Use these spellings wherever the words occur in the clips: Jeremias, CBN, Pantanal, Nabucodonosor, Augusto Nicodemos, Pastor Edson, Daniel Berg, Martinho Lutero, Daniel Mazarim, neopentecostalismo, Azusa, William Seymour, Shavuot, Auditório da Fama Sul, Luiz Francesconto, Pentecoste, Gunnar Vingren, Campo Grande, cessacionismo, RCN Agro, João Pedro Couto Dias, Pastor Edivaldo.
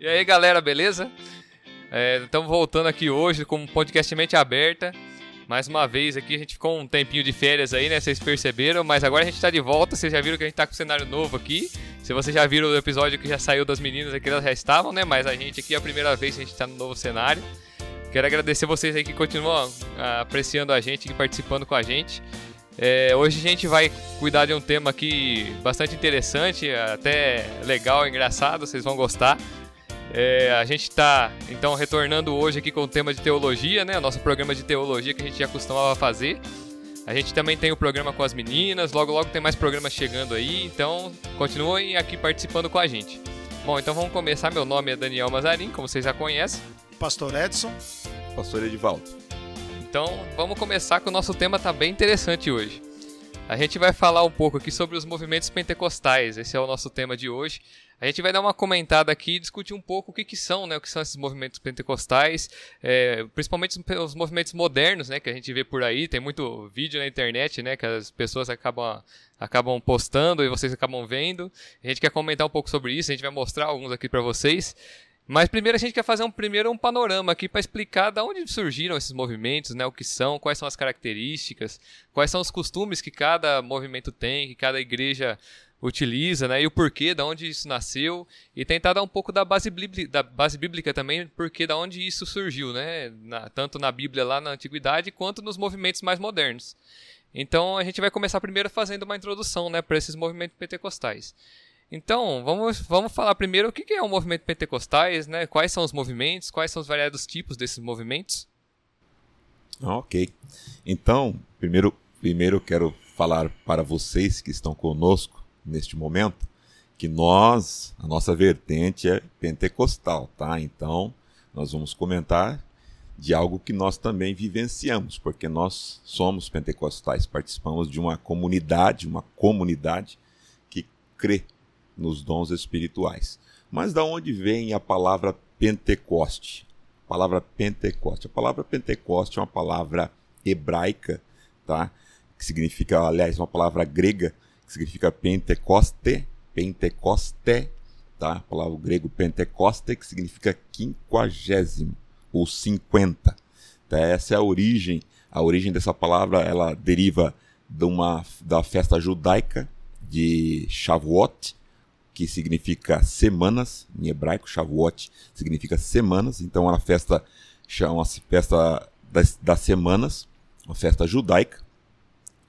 E aí, galera, beleza? Estamos voltando aqui hoje com um podcast Mente Aberta. Mais uma vez aqui, a gente ficou um tempinho de férias aí, né? Vocês perceberam, mas agora a gente tá de volta. Vocês já viram que a gente tá com um cenário novo aqui. Se vocês já viram o episódio que já saiu das meninas aqui, elas já estavam, né? Mas a gente aqui é a primeira vez que a gente tá no novo cenário. Quero agradecer vocês aí que continuam apreciando a gente, que participando com a gente. Hoje a gente vai cuidar de um tema aqui bastante interessante, até legal, engraçado, vocês vão gostar. A gente está então retornando hoje aqui com o tema de teologia, né? O nosso programa de teologia que a gente já costumava fazer. A gente também tem o programa com as meninas, logo logo tem mais programas chegando aí, então continuem aqui participando com a gente. Bom, então vamos começar. Meu nome é Daniel Mazarim, como vocês já conhecem. Pastor Edson. Pastor Edivaldo. Então vamos começar, que o nosso tema está bem interessante hoje. A gente vai falar um pouco aqui sobre os movimentos pentecostais, esse é o nosso tema de hoje. A gente vai dar uma comentada aqui e discutir um pouco o que são esses movimentos pentecostais, principalmente os movimentos modernos, né, que a gente vê por aí. Tem muito vídeo na internet, né, que as pessoas acabam postando e vocês acabam vendo. A gente quer comentar um pouco sobre isso, a gente vai mostrar alguns aqui para vocês. Mas primeiro a gente quer fazer um panorama aqui para explicar de onde surgiram esses movimentos, né, o que são, quais são as características, quais são os costumes que cada movimento tem, que cada igreja utiliza, né, e o porquê, de onde isso nasceu, e tentar dar um pouco da base bíblica também, porque de onde isso surgiu, né, tanto na Bíblia lá na Antiguidade, quanto nos movimentos mais modernos. Então a gente vai começar primeiro fazendo uma introdução, né, para esses movimentos pentecostais. Então, vamos falar primeiro o que é um movimento pentecostais, né? Quais são os movimentos, quais são os variados tipos desses movimentos. Ok. Então, primeiro quero falar para vocês que estão conosco neste momento, que a nossa vertente é pentecostal, tá? Então, nós vamos comentar de algo que nós também vivenciamos, porque nós somos pentecostais, participamos de uma comunidade que crê nos dons espirituais. Mas da onde vem a palavra Pentecoste? A palavra Pentecoste. A palavra Pentecoste é uma palavra hebraica, tá? Que significa, aliás, uma palavra grega, que significa Pentecoste, tá? A palavra grego Pentecoste, que significa 50º ou 50. Tá? Essa é a origem. A origem dessa palavra, ela deriva da festa judaica de Shavuot, que significa semanas, em hebraico, Shavuot significa semanas, então é uma festa, chama-se festa das semanas, uma festa judaica,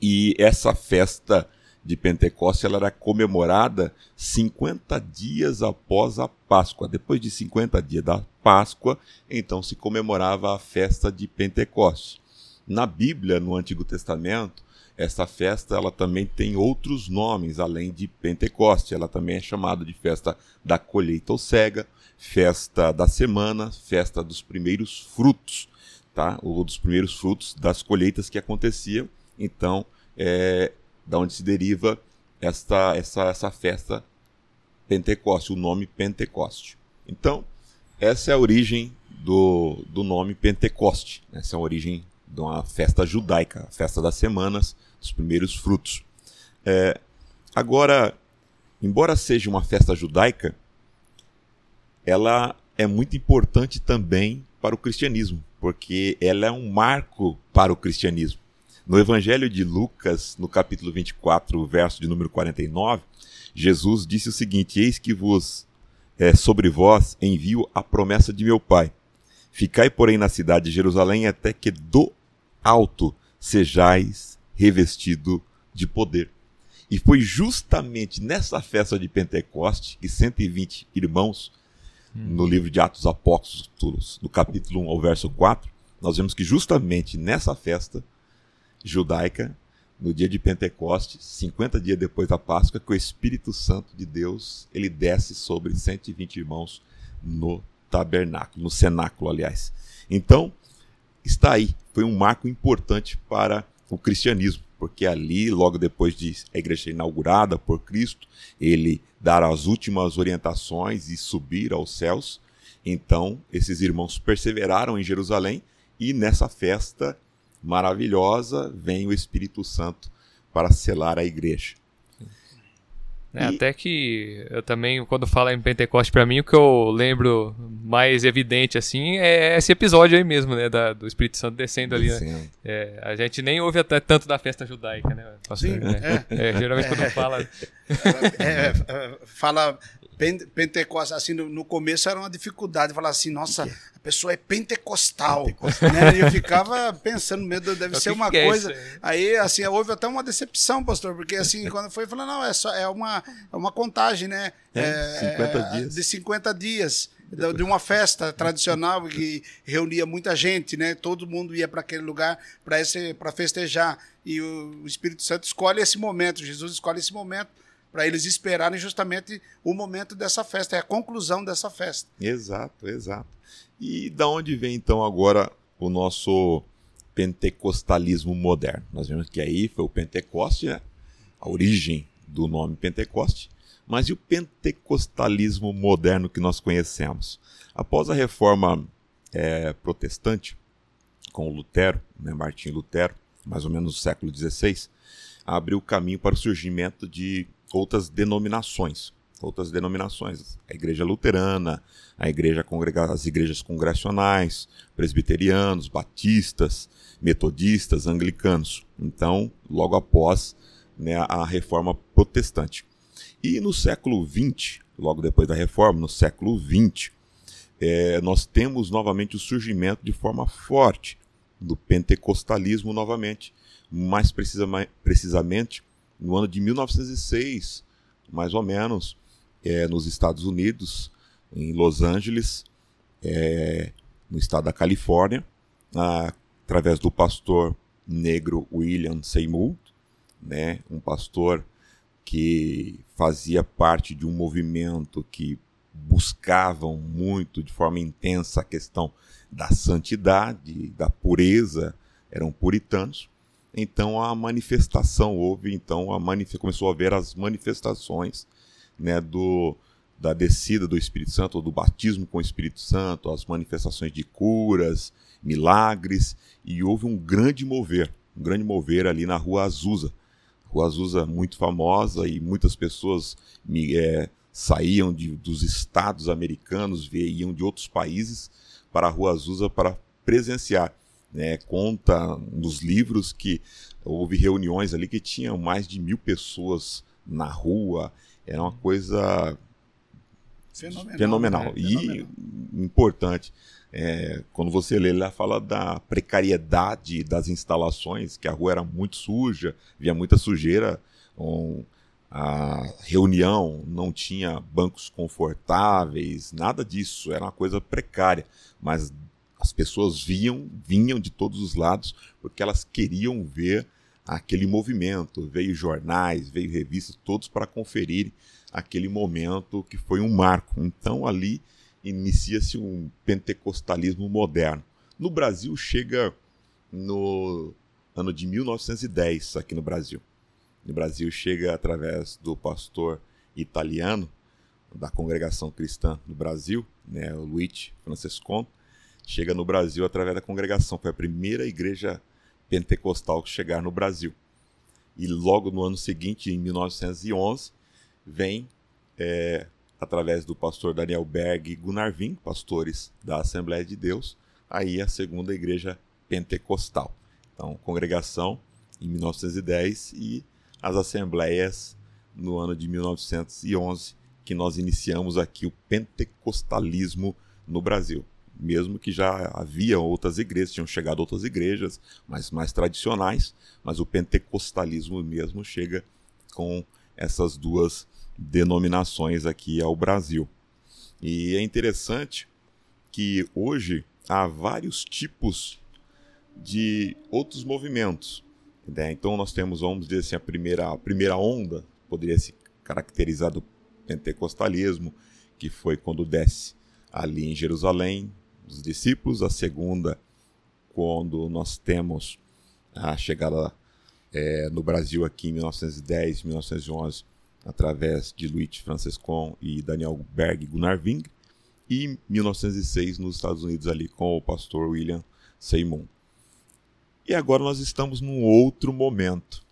e essa festa de Pentecostes, ela era comemorada 50 dias após a Páscoa. Depois de 50 dias da Páscoa, então se comemorava a festa de Pentecostes. Na Bíblia, no Antigo Testamento, essa festa ela também tem outros nomes, além de Pentecoste. Ela também é chamada de festa da colheita ou cega, festa da semana, festa dos primeiros frutos, tá? Ou dos primeiros frutos das colheitas que aconteciam. Então, da onde se deriva essa festa Pentecoste, o nome Pentecoste. Então, essa é a origem do nome Pentecoste. Essa é a origem de uma festa judaica, a festa das semanas, dos primeiros frutos. Agora, embora seja uma festa judaica, ela é muito importante também para o cristianismo, porque ela é um marco para o cristianismo. No Evangelho de Lucas, no capítulo 24, verso de número 49, Jesus disse o seguinte: eis que sobre vós envio a promessa de meu Pai. Ficai, porém, na cidade de Jerusalém, até que do alto sejais revestido de poder. E foi justamente nessa festa de Pentecoste que 120 irmãos, no livro de Atos Apóstolos, no capítulo 1 ao verso 4, nós vemos que justamente nessa festa judaica, no dia de Pentecoste, 50 dias depois da Páscoa, que o Espírito Santo de Deus ele desce sobre 120 irmãos no tabernáculo, no cenáculo, aliás. Então, está aí, foi um marco importante para o cristianismo, porque ali, logo depois de a igreja ser inaugurada por Cristo, ele dar as últimas orientações e subir aos céus. Então, esses irmãos perseveraram em Jerusalém e nessa festa maravilhosa vem o Espírito Santo para selar a igreja. É, até que eu também, quando falo em Pentecoste, pra mim o que eu lembro mais evidente assim é esse episódio aí mesmo, né, do Espírito Santo descendo ali, né? É, a gente nem ouve até tanto da festa judaica, né, pastor? Sim, né? Geralmente quando fala fala Pentecostes, assim, no começo era uma dificuldade, falar assim, nossa, a pessoa é pentecostal. Né? E eu ficava pensando, meu Deus, deve ser uma coisa. Aí, assim, houve até uma decepção, pastor, porque assim, quando foi, falando, não, é uma contagem, né? De 50 dias. De uma festa tradicional que reunia muita gente, né? Todo mundo ia para aquele lugar para festejar. E o Espírito Santo escolhe esse momento, Jesus escolhe esse momento, para eles esperarem justamente o momento dessa festa, é a conclusão dessa festa. Exato, exato. E da onde vem então agora o nosso pentecostalismo moderno? Nós vemos que aí foi o Pentecoste, né? A origem do nome Pentecoste, mas e o pentecostalismo moderno que nós conhecemos? Após a reforma protestante, com Lutero, né? Martinho Lutero, mais ou menos no século XVI, abriu o caminho para o surgimento de outras denominações, a igreja luterana, as igrejas congregacionais, presbiterianos, batistas, metodistas, anglicanos. Então, logo após, né, a reforma protestante. E no século XX, logo depois da reforma, no século XX, nós temos novamente o surgimento de forma forte do pentecostalismo novamente, mais precisamente no ano de 1906, mais ou menos, nos Estados Unidos, em Los Angeles, no estado da Califórnia, através do pastor negro William Seymour, né, um pastor que fazia parte de um movimento que buscavam muito, de forma intensa, a questão da santidade, da pureza, eram puritanos. Então começou a haver as manifestações, né, da descida do Espírito Santo, ou do batismo com o Espírito Santo, as manifestações de curas, milagres, e houve um grande mover ali na Rua Azusa. Rua Azusa muito famosa, e muitas pessoas saíam dos estados americanos, iam de outros países para a Rua Azusa para presenciar. Conta nos livros que houve reuniões ali que tinham mais de 1.000 pessoas na rua. Era uma coisa fenomenal. E importante, quando você lê, ela fala da precariedade das instalações, que a rua era muito suja, havia muita sujeira, a reunião não tinha bancos confortáveis, nada disso, era uma coisa precária, mas as pessoas vinham de todos os lados porque elas queriam ver aquele movimento. Veio jornais, veio revistas, todos para conferir aquele momento que foi um marco. Então ali inicia-se um pentecostalismo moderno. No Brasil chega no ano de 1910, aqui no Brasil. No Brasil chega através do pastor italiano da Congregação Cristã no Brasil, né, o Luiz Francesconto. Chega no Brasil através da congregação, foi a primeira igreja pentecostal que chegar no Brasil. E logo no ano seguinte, em 1911, vem, através do pastor Daniel Berg e Gunnar Vingren, pastores da Assembleia de Deus, aí a segunda igreja pentecostal. Então, congregação em 1910 e as assembleias no ano de 1911, que nós iniciamos aqui o pentecostalismo no Brasil. Mesmo que já havia outras igrejas, tinham chegado outras igrejas, mas mais tradicionais, mas o pentecostalismo mesmo chega com essas duas denominações aqui ao Brasil. E é interessante que hoje há vários tipos de outros movimentos, né? Então nós temos, vamos dizer assim, a primeira onda, poderia se caracterizar do pentecostalismo, que foi quando desce ali em Jerusalém, os discípulos. A segunda, quando nós temos a chegada no Brasil aqui em 1910, 1911, através de Luiz Francescon e Daniel Berg e Gunnar Vingren, e em 1906 nos Estados Unidos ali com o pastor William Seymour. E agora nós estamos num outro momento,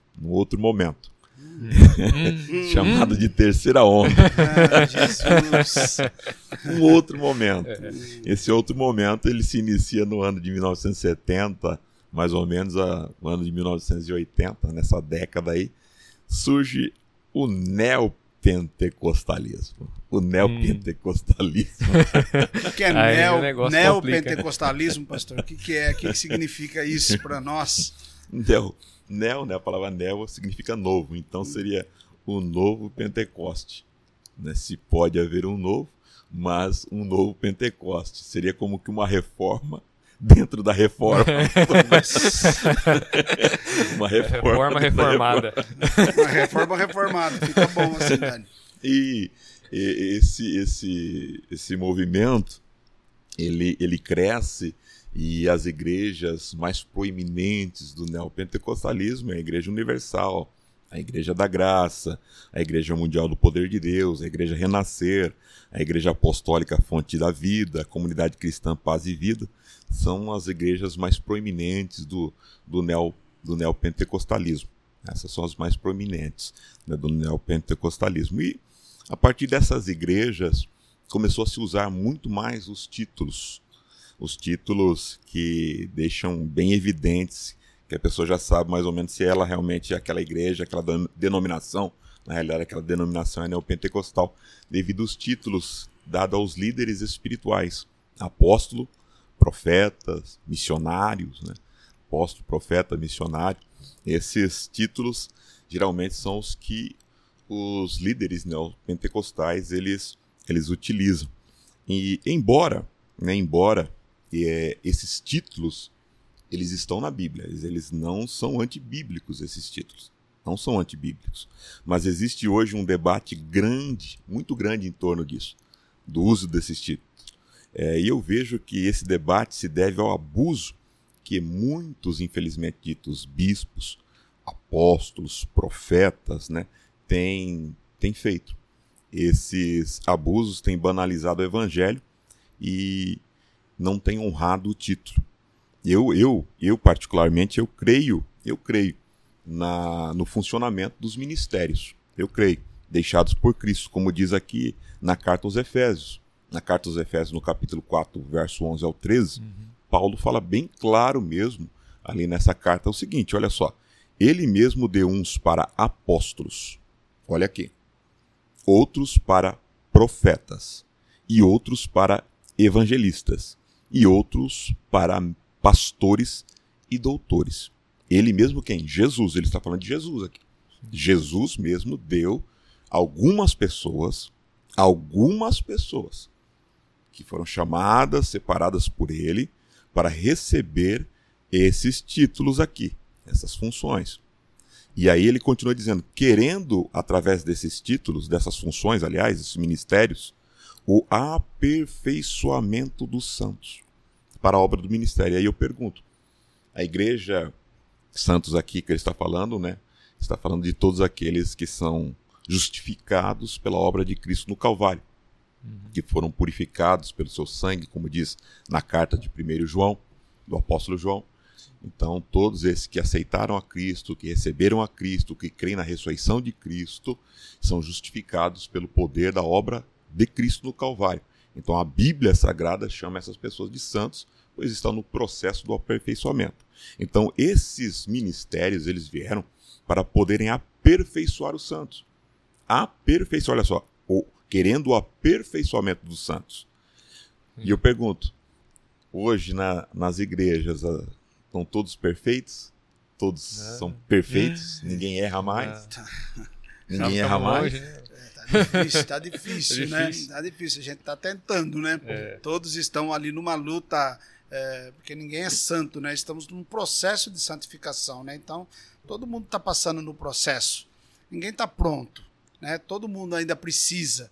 chamado de terceira onda. Ah, Jesus. Um outro momento. Esse outro momento ele se inicia no ano de 1970, mais ou menos o ano de 1980, nessa década aí, surge o neopentecostalismo. O neopentecostalismo. O que é neopentecostalismo, pastor? O que é? O que significa isso para nós? Então, neo, né, a palavra neo significa novo, então seria o novo Pentecoste, né? Se pode haver um novo, mas um novo Pentecoste, seria como que uma reforma dentro da reforma. Uma reforma reformada. Uma reforma reformada, fica bom assim, Dani. E esse movimento, ele cresce. E as igrejas mais proeminentes do neopentecostalismo é a Igreja Universal, a Igreja da Graça, a Igreja Mundial do Poder de Deus, a Igreja Renascer, a Igreja Apostólica Fonte da Vida, a Comunidade Cristã Paz e Vida, são as igrejas mais proeminentes do neopentecostalismo. Essas são as mais proeminentes, né, do neopentecostalismo. E a partir dessas igrejas começou a se usar muito mais os títulos que deixam bem evidentes que a pessoa já sabe mais ou menos se ela realmente é aquela igreja, aquela denominação, na realidade aquela denominação é neopentecostal, devido aos títulos dados aos líderes espirituais, apóstolo, profetas, missionários, né? Apóstolo, profeta, missionário, esses títulos geralmente são os que os líderes neopentecostais eles utilizam. E embora esses títulos, eles estão na Bíblia, eles não são antibíblicos, esses títulos, não são antibíblicos. Mas existe hoje um debate grande, muito grande em torno disso, do uso desses títulos. E eu vejo que esse debate se deve ao abuso que muitos, infelizmente, ditos bispos, apóstolos, profetas, né, têm feito. Esses abusos têm banalizado o evangelho e não tem honrado o título. Eu particularmente, eu creio no funcionamento dos ministérios. Eu creio, deixados por Cristo, como diz aqui na Carta aos Efésios. Na Carta aos Efésios, no capítulo 4, verso 11 ao 13, Paulo fala bem claro mesmo, ali nessa carta, é o seguinte, olha só. Ele mesmo deu uns para apóstolos, olha aqui, outros para profetas, e outros para evangelistas, e outros para pastores e doutores. Ele mesmo quem? Jesus, ele está falando de Jesus aqui. Jesus mesmo deu algumas pessoas que foram chamadas, separadas por ele, para receber esses títulos aqui, essas funções. E aí ele continua dizendo, querendo, através desses títulos, dessas funções, aliás, esses ministérios, o aperfeiçoamento dos santos para a obra do ministério. E aí eu pergunto, a igreja santos aqui que ele está falando, né? Está falando de todos aqueles que são justificados pela obra de Cristo no Calvário, que foram purificados pelo seu sangue, como diz na carta de 1 João, do apóstolo João. Então, todos esses que aceitaram a Cristo, que receberam a Cristo, que creem na ressurreição de Cristo, são justificados pelo poder da obra de Cristo no Calvário. Então a Bíblia Sagrada chama essas pessoas de santos, pois estão no processo do aperfeiçoamento. Então esses ministérios, eles vieram para poderem aperfeiçoar os santos. Aperfeiçoar, olha só, ou querendo o aperfeiçoamento dos santos. E eu pergunto, hoje nas igrejas, estão todos perfeitos? Todos são perfeitos? Ninguém erra mais? Ninguém erra mais? Tá difícil, né? Tá difícil, a gente tá tentando, né? Todos estão ali numa luta, porque ninguém é santo, né? Estamos num processo de santificação, né? Então, todo mundo tá passando no processo. Ninguém tá pronto, né? Todo mundo ainda precisa.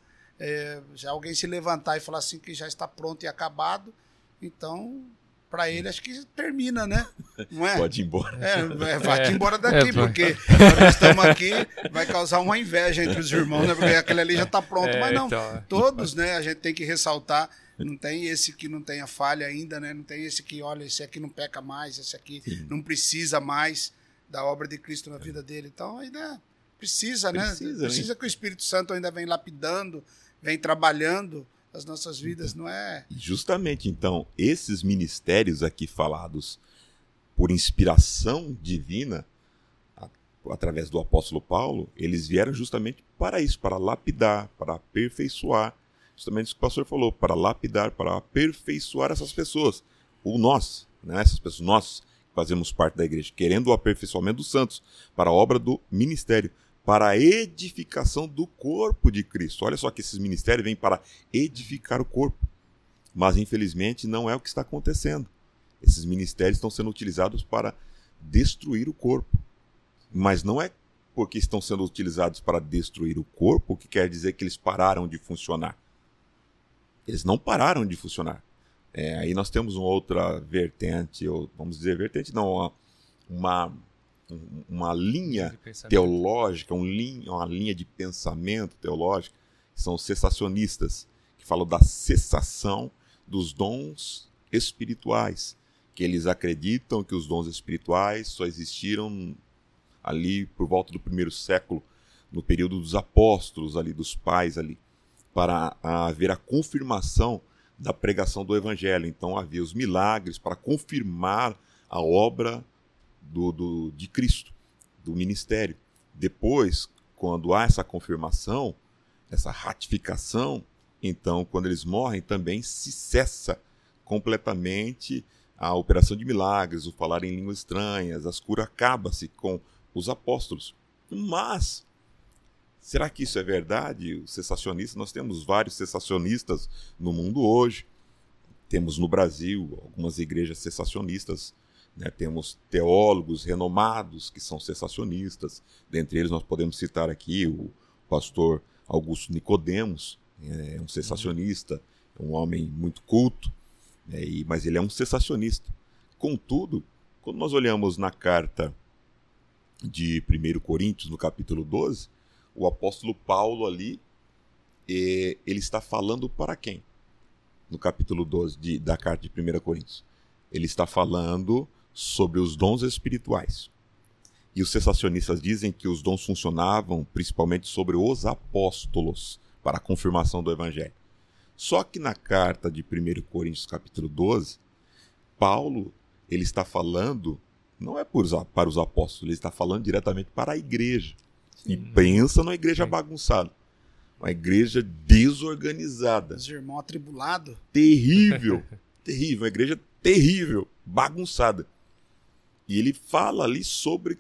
Se alguém se levantar e falar assim que já está pronto e acabado, então... Para ele, acho que termina, né? Não é? Pode ir embora. Vai-te embora daqui, porque nós estamos aqui, vai causar uma inveja entre os irmãos, né? Porque aquele ali já está pronto, mas não. Então... Todos, né? A gente tem que ressaltar, não tem esse que não tenha falha ainda, né? Não tem esse que, olha, esse aqui não peca mais, esse aqui não precisa mais da obra de Cristo na vida dele. Então, ainda Precisa, né? Precisa que o Espírito Santo ainda vem lapidando, vem trabalhando as nossas vidas, não é? Justamente, então, esses ministérios aqui falados por inspiração divina, através do apóstolo Paulo, eles vieram justamente para isso, para lapidar, para aperfeiçoar. Justamente isso que o pastor falou, para lapidar, para aperfeiçoar essas pessoas. Ou nós, né? Essas pessoas, nós que fazemos parte da igreja, querendo o aperfeiçoamento dos santos, para a obra do ministério, para a edificação do corpo de Cristo. Olha só que esses ministérios vêm para edificar o corpo. Mas, infelizmente, não é o que está acontecendo. Esses ministérios estão sendo utilizados para destruir o corpo. Mas não é porque estão sendo utilizados para destruir o corpo que quer dizer que eles pararam de funcionar. Eles não pararam de funcionar. Aí nós temos uma outra vertente, ou vamos dizer vertente, não, uma linha teológica, uma linha de pensamento teológico, que são os cessacionistas, que falam da cessação dos dons espirituais, que eles acreditam que os dons espirituais só existiram ali por volta do primeiro século, no período dos apóstolos, ali dos pais, ali, para haver a confirmação da pregação do evangelho. Então havia os milagres para confirmar a obra de Cristo, do ministério. Depois, quando há essa confirmação, essa ratificação, então, quando eles morrem, também se cessa completamente a operação de milagres, o falar em línguas estranhas, as curas, acaba-se com os apóstolos. Mas, será que isso é verdade? O cessacionista, nós temos vários cessacionistas no mundo hoje, temos no Brasil algumas igrejas cessacionistas, né, temos teólogos renomados que são cessacionistas. Dentre eles nós podemos citar aqui o pastor Augusto Nicodemos, é um cessacionista, é um homem muito culto, mas ele é um cessacionista. Contudo, quando nós olhamos na carta de 1 Coríntios, no capítulo 12, o apóstolo Paulo ali, ele está falando para quem? No capítulo 12 da carta de 1 Coríntios. Ele está falando sobre os dons espirituais. E os cessacionistas dizem que os dons funcionavam principalmente sobre os apóstolos, para a confirmação do evangelho. Só que na carta de 1 Coríntios capítulo 12, Paulo, ele está falando, não é para os apóstolos, ele está falando diretamente para a igreja. Sim. E pensa numa igreja bagunçada, uma igreja desorganizada. Os irmãos atribulados. Terrível, terrível, uma igreja terrível, bagunçada. E ele fala ali sobre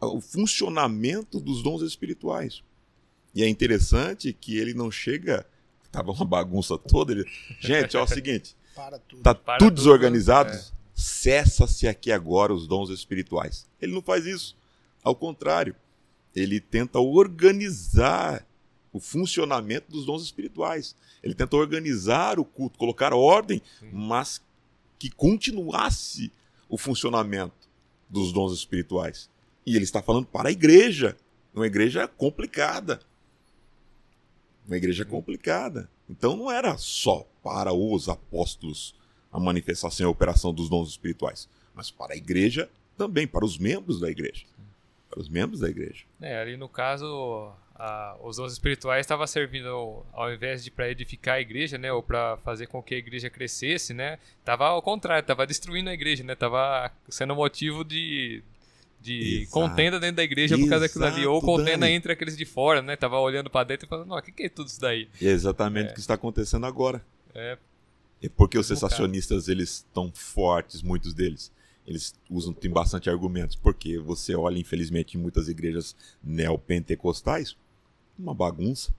o funcionamento dos dons espirituais. E é interessante que ele não chega... Estava uma bagunça toda. Ele, gente, é o seguinte. Para tudo. Está tudo desorganizado. É. Cessa-se aqui agora os dons espirituais. Ele não faz isso. Ao contrário. Ele tenta organizar o funcionamento dos dons espirituais. Ele tenta organizar o culto, colocar ordem, mas que continuasse o funcionamento dos dons espirituais. E ele está falando para a igreja. Uma igreja complicada. Uma igreja complicada. Então não era só para os apóstolos a manifestação e a operação dos dons espirituais, mas para a igreja também, para os membros da igreja. Para os membros da igreja. Ali no caso, os dons espirituais estavam servindo, ao invés de para edificar a igreja, né, ou para fazer com que a igreja crescesse, né, estava ao contrário, estava destruindo a igreja, né, estava sendo motivo de contenda dentro da igreja por causa daquilo ali, ou contenda entre aqueles de fora, né? Tava olhando para dentro e falando, não, o que é tudo isso daí? Exatamente o que está acontecendo agora. É porque os cessacionistas, eles estão fortes, muitos deles. Eles têm bastante argumentos, porque você olha, infelizmente, em muitas igrejas neopentecostais, uma bagunça.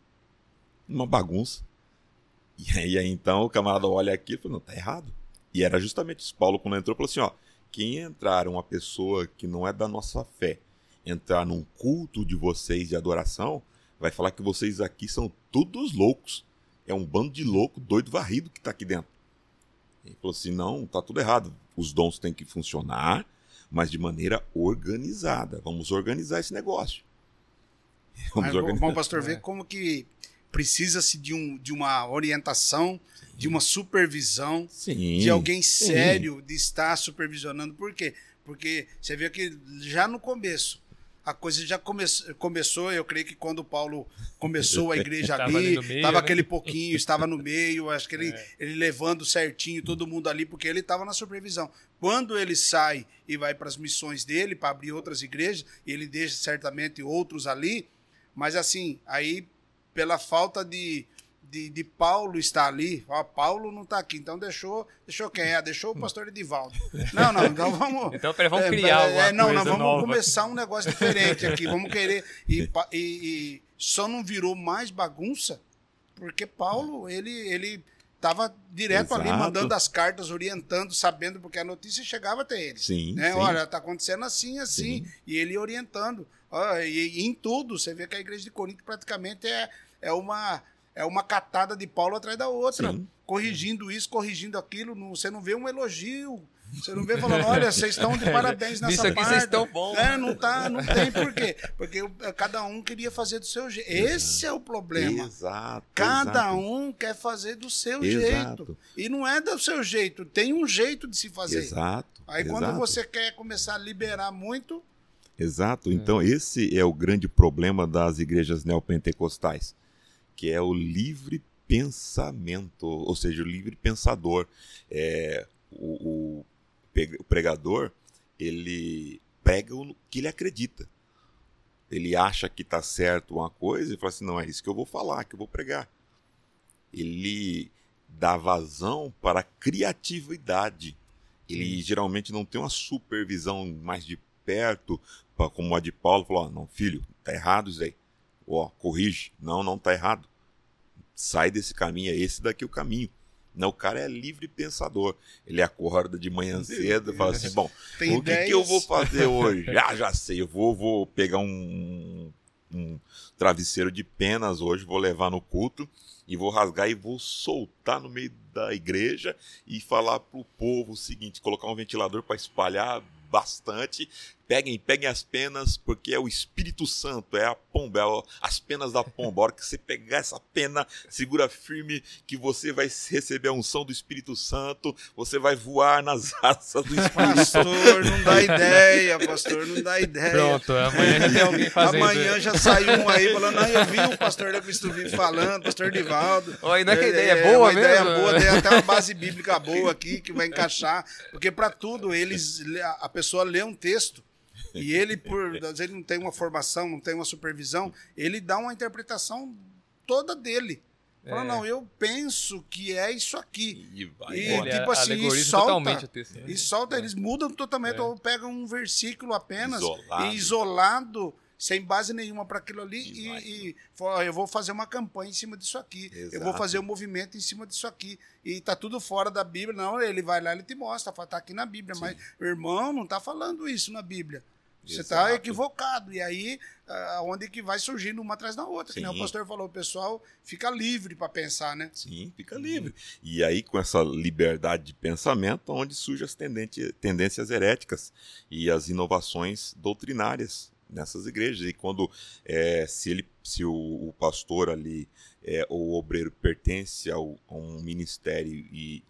E aí, então, o camarada olha aqui e fala, não, tá errado. E era justamente isso. Paulo, quando entrou, falou assim, quem entrar, uma pessoa que não é da nossa fé, entrar num culto de vocês de adoração, vai falar que vocês aqui são todos loucos. É um bando de louco, doido, varrido que está aqui dentro. Ele falou assim, não, está tudo errado. Os dons têm que funcionar, mas de maneira organizada. Vamos organizar esse negócio. Bom, pastor, ver como que precisa-se de uma orientação, de uma supervisão, de alguém sério de estar supervisionando. Por quê? Porque você vê que já no começo a coisa já começou, eu creio que quando Paulo começou a igreja ali, estava aquele pouquinho, estava no meio, acho que ele levando certinho todo mundo ali, porque ele estava na supervisão. Quando ele sai e vai para as missões dele, para abrir outras igrejas, ele deixa certamente outros ali, mas assim, aí pela falta de Paulo estar ali, ó, Paulo não está aqui, então deixou quem é? Deixou o pastor Edivaldo. Não, então vamos... Então, peraí, vamos criar alguma coisa nova. Não, vamos começar um negócio diferente aqui, vamos querer... E só não virou mais bagunça, porque Paulo, ele estava direto ali, mandando as cartas, orientando, sabendo, porque a notícia chegava até ele. Sim, né? Sim. Olha, está acontecendo assim, sim. E ele orientando. Ó, e em tudo, você vê que a igreja de Corinto praticamente é uma catada de Paulo atrás da outra, sim, corrigindo isso, corrigindo aquilo, você não vê um elogio, você não vê falando, olha, vocês estão de parabéns nessa parte. Isso aqui vocês estão bons. É, não tem porquê, porque cada um queria fazer do seu jeito. Esse é o problema. Exato. Cada um quer fazer do seu jeito. E não é do seu jeito, tem um jeito de se fazer. Exato. Aí quando você quer começar a liberar muito... Exato, então esse é o grande problema das igrejas neopentecostais, que é o livre pensamento, ou seja, o livre pensador. O pregador, ele prega o que ele acredita. Ele acha que está certo uma coisa e fala assim, não, é isso que eu vou falar, que eu vou pregar. Ele dá vazão para a criatividade. Ele geralmente não tem uma supervisão mais de perto, como a de Paulo, falou, não, filho, está errado isso aí. Ó, corrige, não está errado, sai desse caminho, é esse daqui o caminho. Não, o cara é livre pensador, ele acorda de manhã cedo e fala assim, bom, tem o que eu vou fazer hoje? Já sei, eu vou pegar um travesseiro de penas hoje, vou levar no culto e vou rasgar e vou soltar no meio da igreja e falar pro povo o seguinte, colocar um ventilador para espalhar bastante, peguem as penas, porque é o Espírito Santo, é a pomba, as penas da pomba. A hora que você pegar essa pena, segura firme que você vai receber a unção do Espírito Santo, você vai voar nas asas do Espírito Santo. Pastor, não dá ideia, pastor, não dá ideia. Pronto, amanhã já tem alguém fazendo. Amanhã já saiu um aí falando, eu vi o pastor da Cristo Vivo falando, pastor Edivaldo. Olha, não é que a ideia é boa mesmo? Ideia boa, tem até uma base bíblica boa aqui que vai encaixar, porque para tudo, a pessoa lê um texto, e ele, ele não tem uma formação, não tem uma supervisão, ele dá uma interpretação toda dele. Fala, não, eu penso que é isso aqui. E tipo assim, e solta. E solta, eles mudam totalmente, ou pegam um versículo apenas, isolado sem base nenhuma para aquilo ali, e fala, eu vou fazer uma campanha em cima disso aqui, eu vou fazer um movimento em cima disso aqui, e tá tudo fora da Bíblia. Não, ele vai lá, ele te mostra, tá aqui na Bíblia, mas o irmão não tá falando isso na Bíblia. Você está equivocado. E aí, onde que vai surgindo uma atrás da outra? Sim. Que nem o pastor falou, o pessoal fica livre para pensar, né? Sim, fica livre. E aí, com essa liberdade de pensamento, onde surgem as tendências heréticas e as inovações doutrinárias nessas igrejas. E quando se o pastor ali ou o obreiro pertence a um ministério e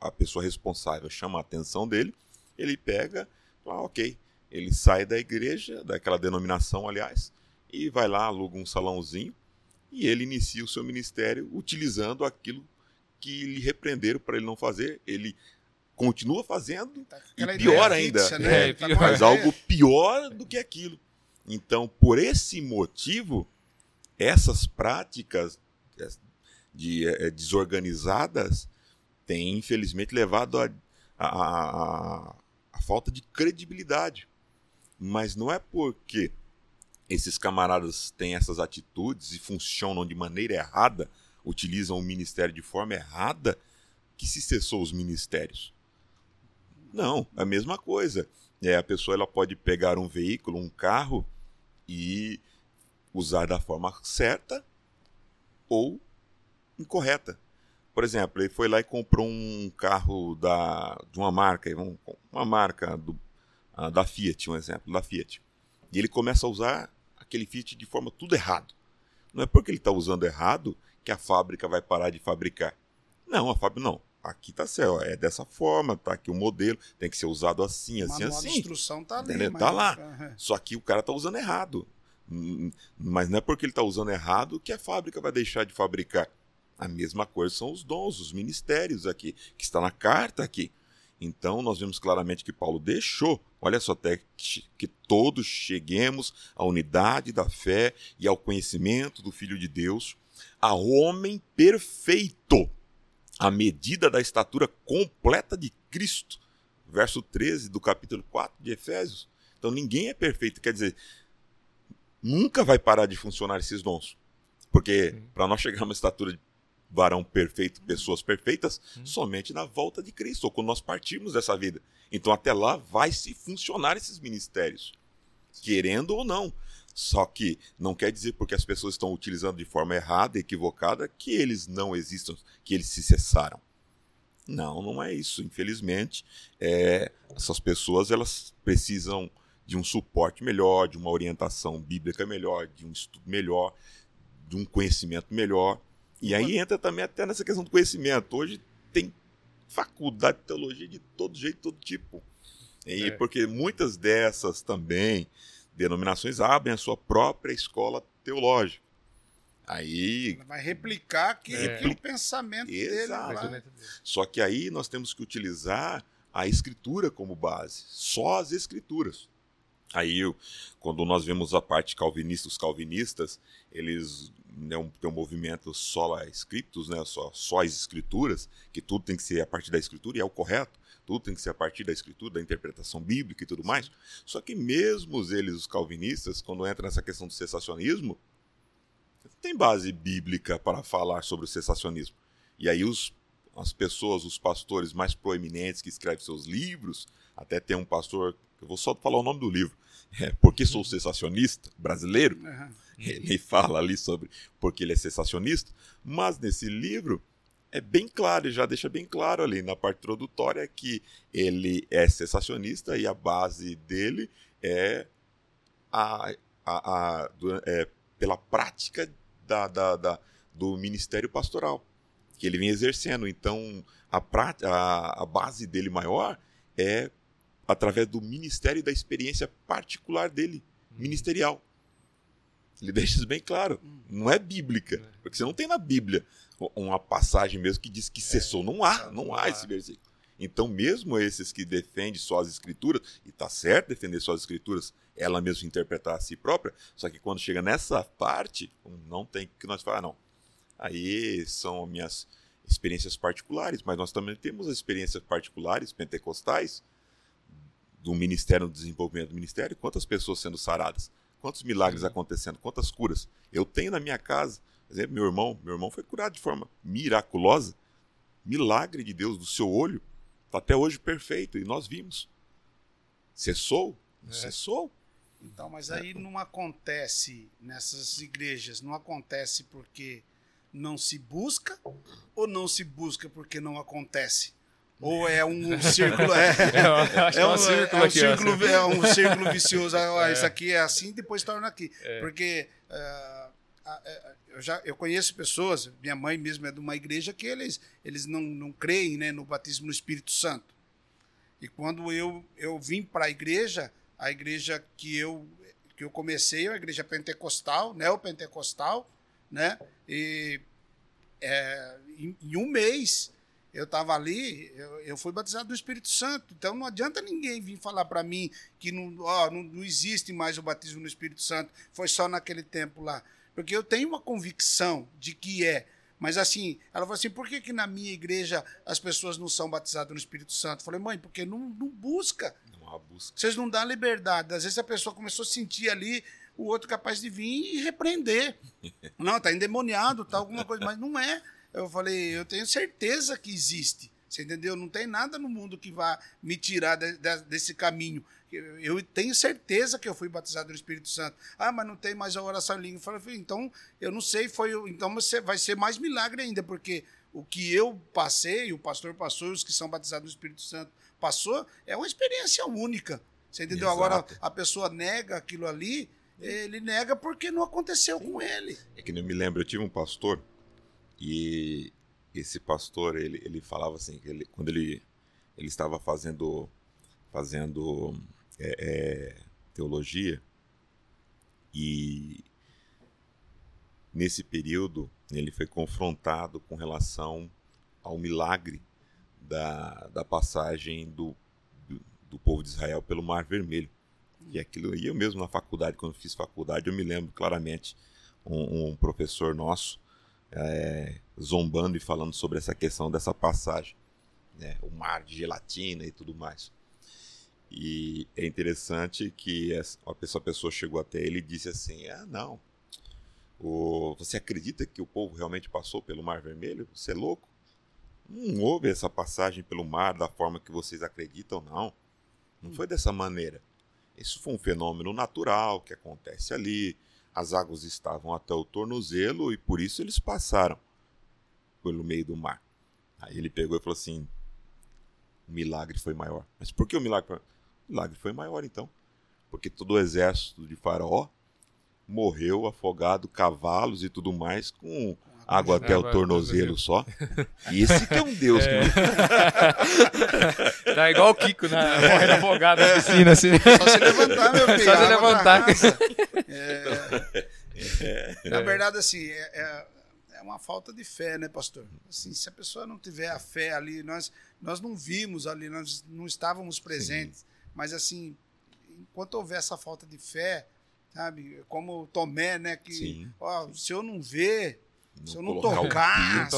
a pessoa responsável chama a atenção dele, ele pega e fala, ok. Ele sai da igreja, daquela denominação, aliás, e vai lá, aluga um salãozinho, e ele inicia o seu ministério utilizando aquilo que lhe repreenderam para ele não fazer. Ele continua fazendo, e pior ainda, fixa, né? Faz algo pior do que aquilo. Então, por esse motivo, essas práticas desorganizadas têm, infelizmente, levado à falta de credibilidade. Mas não é porque esses camaradas têm essas atitudes e funcionam de maneira errada, utilizam o ministério de forma errada, que se cessou os ministérios. Não, a mesma coisa. A pessoa ela pode pegar um veículo, um carro, e usar da forma certa ou incorreta. Por exemplo, ele foi lá e comprou um carro de uma marca, da Fiat, um exemplo, da Fiat. E ele começa a usar aquele Fiat de forma tudo errado. Não é porque ele está usando errado que a fábrica vai parar de fabricar. Não, a fábrica não. aqui tá certo, ó, é dessa forma, tá aqui o modelo, tem que ser usado assim, assim, assim. A instrução tá ali. Ele tá lá, uhum. Só que o cara tá usando errado. Mas não é porque ele tá usando errado que a fábrica vai deixar de fabricar. A mesma coisa são os dons, os ministérios aqui, que está na carta aqui. Então, nós vemos claramente que Paulo deixou, olha só, até que todos cheguemos à unidade da fé e ao conhecimento do Filho de Deus, a homem perfeito, à medida da estatura completa de Cristo. Verso 13 do capítulo 4 de Efésios. Então, ninguém é perfeito, quer dizer, nunca vai parar de funcionar esses dons. Porque para nós chegarmos a uma estatura de varão perfeito, pessoas perfeitas, somente na volta de Cristo, ou quando nós partirmos dessa vida. Então até lá vai se funcionar esses ministérios, querendo ou não. Só que não quer dizer porque as pessoas estão utilizando de forma errada, equivocada, que eles não existam, que eles se cessaram. Não, não é isso. Infelizmente, essas pessoas elas precisam de um suporte melhor, de uma orientação bíblica melhor, de um estudo melhor, de um conhecimento melhor. E aí entra também até nessa questão do conhecimento. Hoje tem faculdade de teologia de todo jeito, todo tipo. E porque muitas dessas também, denominações, abrem a sua própria escola teológica. Aí ela vai replicar aquele pensamento dele. Só que aí nós temos que utilizar a escritura como base. Só as escrituras. Aí, quando nós vemos a parte calvinista, os calvinistas, eles têm um movimento sola scriptus, né, só as escrituras, que tudo tem que ser a partir da escritura, e é o correto, tudo tem que ser a partir da escritura, da interpretação bíblica e tudo mais. Só que mesmo eles, os calvinistas, quando entram nessa questão do cessacionismo, tem base bíblica para falar sobre o cessacionismo. E aí as pessoas, os pastores mais proeminentes que escrevem seus livros, até tem um pastor... Eu vou só falar o nome do livro. Porque sou cessacionista brasileiro. Ele fala ali sobre porque ele é cessacionista. Mas nesse livro é bem claro, ele já deixa bem claro ali na parte introdutória que ele é cessacionista e a base dele é, pela prática do ministério pastoral que ele vem exercendo. Então a base dele maior é através do ministério e da experiência particular dele, ministerial. Ele deixa isso bem claro. Não é bíblica, porque você não tem na Bíblia uma passagem mesmo que diz que cessou. Não há esse versículo. Então, mesmo esses que defendem só as escrituras, e está certo defender só as escrituras, ela mesma interpretar a si própria, só que quando chega nessa parte, não tem que nós falar, não. Aí são minhas experiências particulares, mas nós também temos as experiências particulares pentecostais, do ministério, do desenvolvimento do ministério, quantas pessoas sendo saradas, quantos milagres acontecendo, quantas curas. Eu tenho na minha casa, por exemplo, meu irmão foi curado de forma miraculosa, milagre de Deus, do seu olho, está até hoje perfeito, e nós vimos. Cessou? Não cessou. Então, mas aí não acontece nessas igrejas, não acontece porque não se busca, ou não se busca porque não acontece? Ou é um círculo, é um círculo vicioso. Isso aqui é assim, depois torna aqui. Porque eu conheço pessoas, minha mãe mesmo é de uma igreja que eles não creem, né, no batismo no Espírito Santo. E quando eu vim para a igreja que eu comecei é uma igreja pentecostal, neopentecostal, né? E em um mês eu estava ali, eu fui batizado do Espírito Santo, então não adianta ninguém vir falar para mim que não existe mais o batismo no Espírito Santo, foi só naquele tempo lá. Porque eu tenho uma convicção de que é, mas assim, ela falou assim, por que na minha igreja as pessoas não são batizadas no Espírito Santo? Eu falei, mãe, porque não busca. Não há busca. Vocês não dão liberdade. Às vezes a pessoa começou a sentir ali o outro capaz de vir e repreender. Não, está endemoniado, está alguma coisa, mas não é. Eu falei, eu tenho certeza que existe, você entendeu? Não tem nada no mundo que vá me tirar desse caminho. Eu tenho certeza que eu fui batizado no Espírito Santo. Ah, mas não tem mais a oração em língua. Eu falei, então, eu não sei, então vai ser mais milagre ainda, porque o que eu passei, o pastor passou, os que são batizados no Espírito Santo passou, é uma experiência única, você entendeu? Exato. Agora, a pessoa nega aquilo ali, ele nega porque não aconteceu com ele. É que não me lembro, eu tive um pastor... E esse pastor, ele falava assim, que quando ele estava fazendo teologia, e nesse período ele foi confrontado com relação ao milagre da passagem do povo de Israel pelo Mar Vermelho. E aquilo, eu mesmo na faculdade, quando fiz faculdade, eu me lembro claramente um professor nosso zombando e falando sobre essa questão dessa passagem, né? O mar de gelatina e tudo mais. E é interessante que essa pessoa chegou até ele e disse assim, não, você acredita que o povo realmente passou pelo Mar Vermelho? Você é louco? Não houve essa passagem pelo mar da forma que vocês acreditam, não. Não foi dessa maneira. Isso foi um fenômeno natural que acontece ali. As águas estavam até o tornozelo e por isso eles passaram pelo meio do mar. Aí ele pegou e falou assim, o milagre foi maior. Mas por que o milagre foi maior? O milagre foi maior, então. Porque todo o exército de Faraó morreu afogado, cavalos e tudo mais, com água até o tornozelo só. Esse que é um deus. Que... Tá igual o Kiko, morrendo afogado na piscina. Assim. Só se levantar, meu filho. Só se levantar. Na verdade, assim, é uma falta de fé, né, pastor? Assim, se a pessoa não tiver a fé ali, nós não vimos ali, nós não estávamos presentes. Sim. Mas, assim, enquanto houver essa falta de fé, sabe, como Tomé, né, que se eu não ver... Se eu não tocar,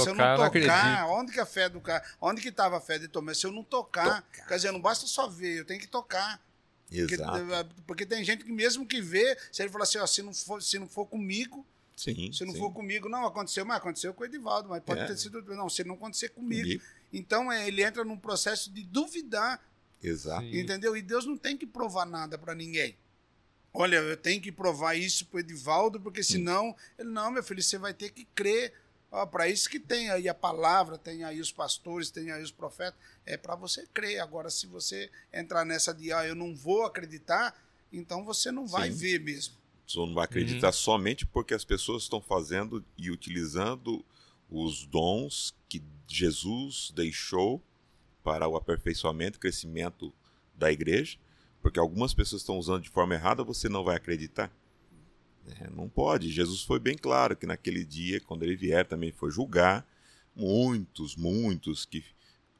onde que a fé do cara, onde que estava a fé de Tomé? Se eu não tocar, quer dizer, não basta só ver, eu tenho que tocar. Exato. Porque tem gente que mesmo que vê, se ele falar assim, se não for comigo, for comigo, não aconteceu, mas aconteceu com o Edivaldo, mas pode ter sido, não, se não acontecer comigo. Então ele entra num processo de duvidar. Exato. Entendeu? E Deus não tem que provar nada para ninguém. Olha, eu tenho que provar isso pro Edivaldo, porque senão... Ele, não, meu filho, você vai ter que crer. Para isso que tem aí a palavra, tem aí os pastores, tem aí os profetas. É para você crer. Agora, se você entrar nessa de, eu não vou acreditar, então você não vai ver mesmo. Você não vai acreditar somente porque as pessoas estão fazendo e utilizando os dons que Jesus deixou para o aperfeiçoamento, crescimento da igreja. Porque algumas pessoas estão usando de forma errada, você não vai acreditar? Não pode. Jesus foi bem claro que naquele dia, quando ele vier, também foi julgar muitos que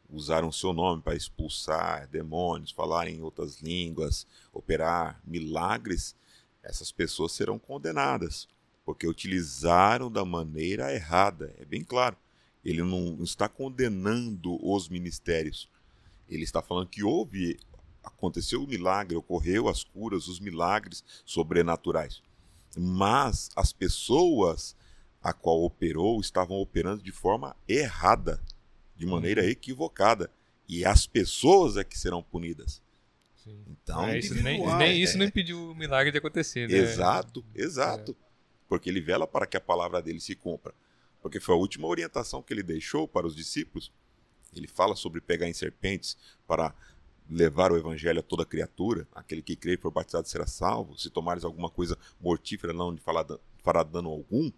usaram o seu nome para expulsar demônios, falar em outras línguas, operar milagres. Essas pessoas serão condenadas, porque utilizaram da maneira errada. É bem claro. Ele não está condenando os ministérios. Ele está falando que aconteceu o milagre, ocorreu as curas, os milagres sobrenaturais. Mas as pessoas a qual operou estavam operando de forma errada, de maneira equivocada. E as pessoas é que serão punidas. Sim. Então, isso não impediu o milagre de acontecer. Né? Exato. Porque ele vela para que a palavra dele se cumpra. Porque foi a última orientação que ele deixou para os discípulos. Ele fala sobre pegar em serpentes para... levar o evangelho a toda criatura, aquele que crê e for batizado será salvo, se tomares alguma coisa mortífera não lhe fará dano algum,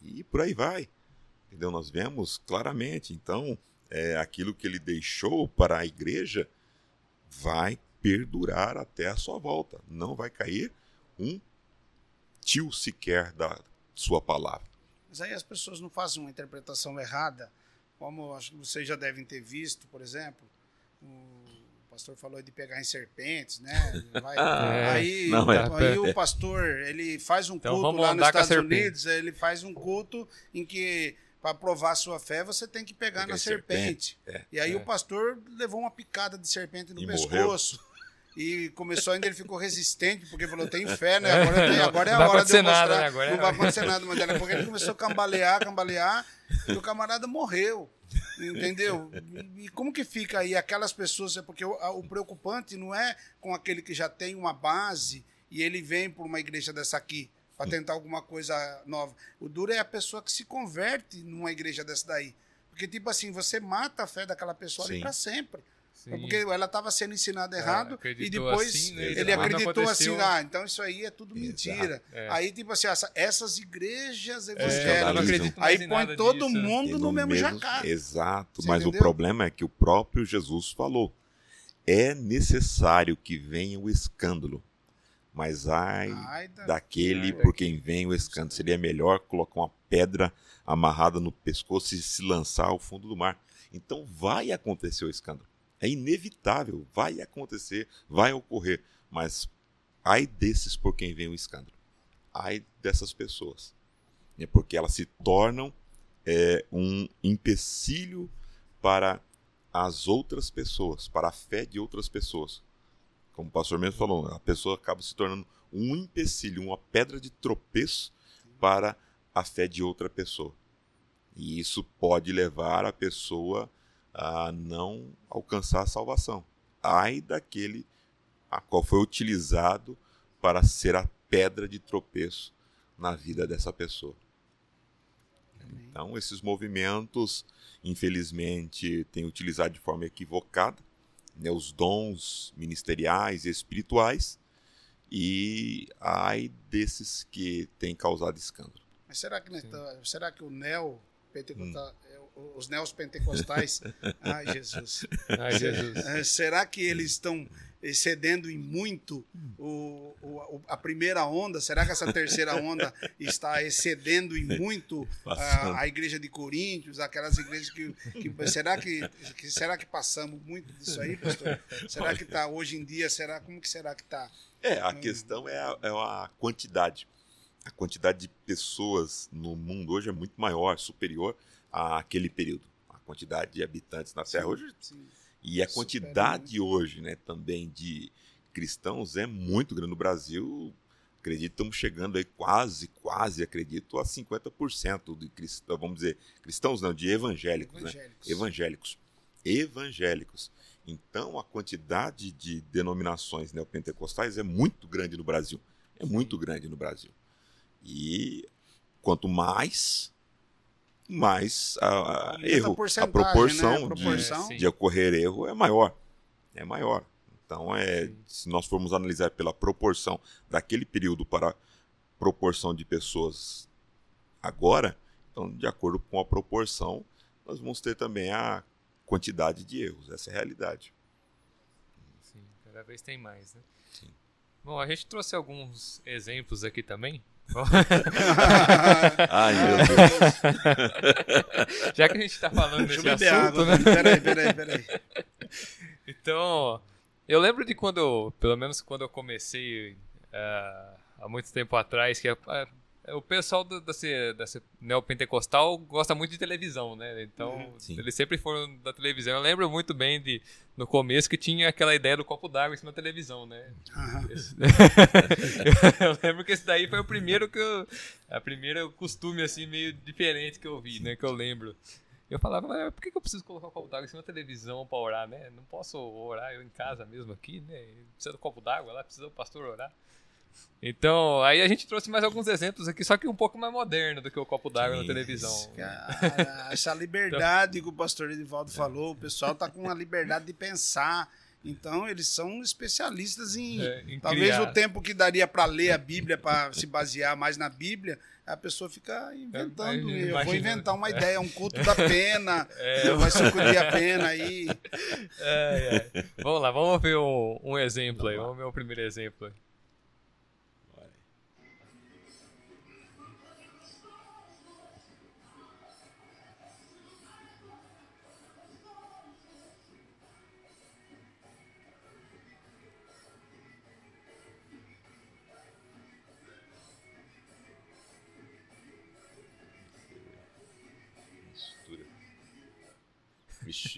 e por aí vai. Entendeu? Nós vemos claramente, então, aquilo que ele deixou para a igreja vai perdurar até a sua volta, não vai cair um tio sequer da sua palavra. Mas aí as pessoas não fazem uma interpretação errada, como acho que vocês já devem ter visto, por exemplo, o pastor falou de pegar em serpentes, né? Aí o pastor, ele faz um culto lá nos Estados Unidos, ele faz um culto em que, para provar sua fé, você tem que pegar na serpente. E aí o pastor levou uma picada de serpente no pescoço. E começou ainda, ele ficou resistente, porque falou, tenho fé, né? Agora é a hora de eu mostrar. Não vai acontecer nada, mas porque ele começou a cambalear, e o camarada morreu. Entendeu? E como que fica aí aquelas pessoas, porque o preocupante não é com aquele que já tem uma base e ele vem para uma igreja dessa aqui para tentar alguma coisa nova. O duro é a pessoa que se converte numa igreja dessa daí, porque tipo assim, você mata a fé daquela pessoa ali para sempre. Sim. Porque ela estava sendo ensinada errado e depois assim, né? Ele acreditou assim, então isso aí é tudo mentira. É. Aí, tipo assim, essas igrejas evangélicas, aí põe todo mundo no mesmo jacaré. Exato, mas entendeu? O problema é que o próprio Jesus falou, é necessário que venha o escândalo, mas ai daquele por quem vem o escândalo. Seria melhor colocar uma pedra amarrada no pescoço e se lançar ao fundo do mar. Então vai acontecer o escândalo. É inevitável, vai acontecer, vai ocorrer. Mas ai desses por quem vem o escândalo. Ai dessas pessoas. É porque elas se tornam um empecilho para as outras pessoas, para a fé de outras pessoas. Como o pastor mesmo falou, a pessoa acaba se tornando um empecilho, uma pedra de tropeço para a fé de outra pessoa. E isso pode levar a pessoa a não alcançar a salvação. Ai daquele a qual foi utilizado para ser a pedra de tropeço na vida dessa pessoa. Então, esses movimentos, infelizmente, têm utilizado de forma equivocada, né, os dons ministeriais e espirituais, e ai desses que têm causado escândalo. Mas será que o neopentecostal... Os neopentecostais, ai Jesus, será que eles estão excedendo em muito a primeira onda? Será que essa terceira onda está excedendo em muito a igreja de Coríntios, aquelas igrejas que será que passamos muito disso aí, pastor? Será que está hoje em dia? Como que será que está? A questão é a quantidade. A quantidade de pessoas no mundo hoje é muito maior, superior àquele período. A quantidade de habitantes na Terra hoje. Sim. E a quantidade hoje, né, também de cristãos é muito grande. No Brasil, acredito, estamos chegando aí quase, acredito, a 50% de cristãos, vamos dizer, de evangélicos. Né? Evangélicos. Então, a quantidade de denominações neopentecostais é muito grande no Brasil. E quanto mais erro, a proporção, né? de ocorrer erro é maior. Então, se nós formos analisar pela proporção daquele período para a proporção de pessoas agora, então, de acordo com a proporção, nós vamos ter também a quantidade de erros. Essa é a realidade. Sim, cada vez tem mais, né? Sim. Bom, a gente trouxe alguns exemplos aqui também. Ai, meu Deus. Já que a gente está falando desse assunto, né? Peraí. Então, eu lembro de pelo menos quando eu comecei há muito tempo atrás, que o pessoal da neopentecostal gosta muito de televisão, né? Então, eles sempre foram da televisão. Eu lembro muito bem no começo que tinha aquela ideia do copo d'água em cima da televisão, né? Eu lembro que esse daí foi o primeiro a primeira costume, assim, meio diferente que eu vi, né? Que eu lembro. Eu falava, mas por que eu preciso colocar o copo d'água em cima da televisão para orar, né? Não posso orar eu em casa mesmo aqui, né? Precisa do copo d'água lá, precisa do pastor orar. Então, aí a gente trouxe mais alguns exemplos aqui, só que um pouco mais moderno do que o copo d'água na televisão. Cara, essa liberdade que o pastor Edivaldo falou, o pessoal tá com a liberdade de pensar. Então, eles são especialistas em talvez criar. O tempo que daria para ler a Bíblia, para se basear mais na Bíblia, a pessoa fica inventando. Eu vou inventar uma ideia, um culto da pena. Eu vou sacudir a pena aí. Vamos lá, vamos ver um exemplo aí. Vamos ver o primeiro exemplo aí.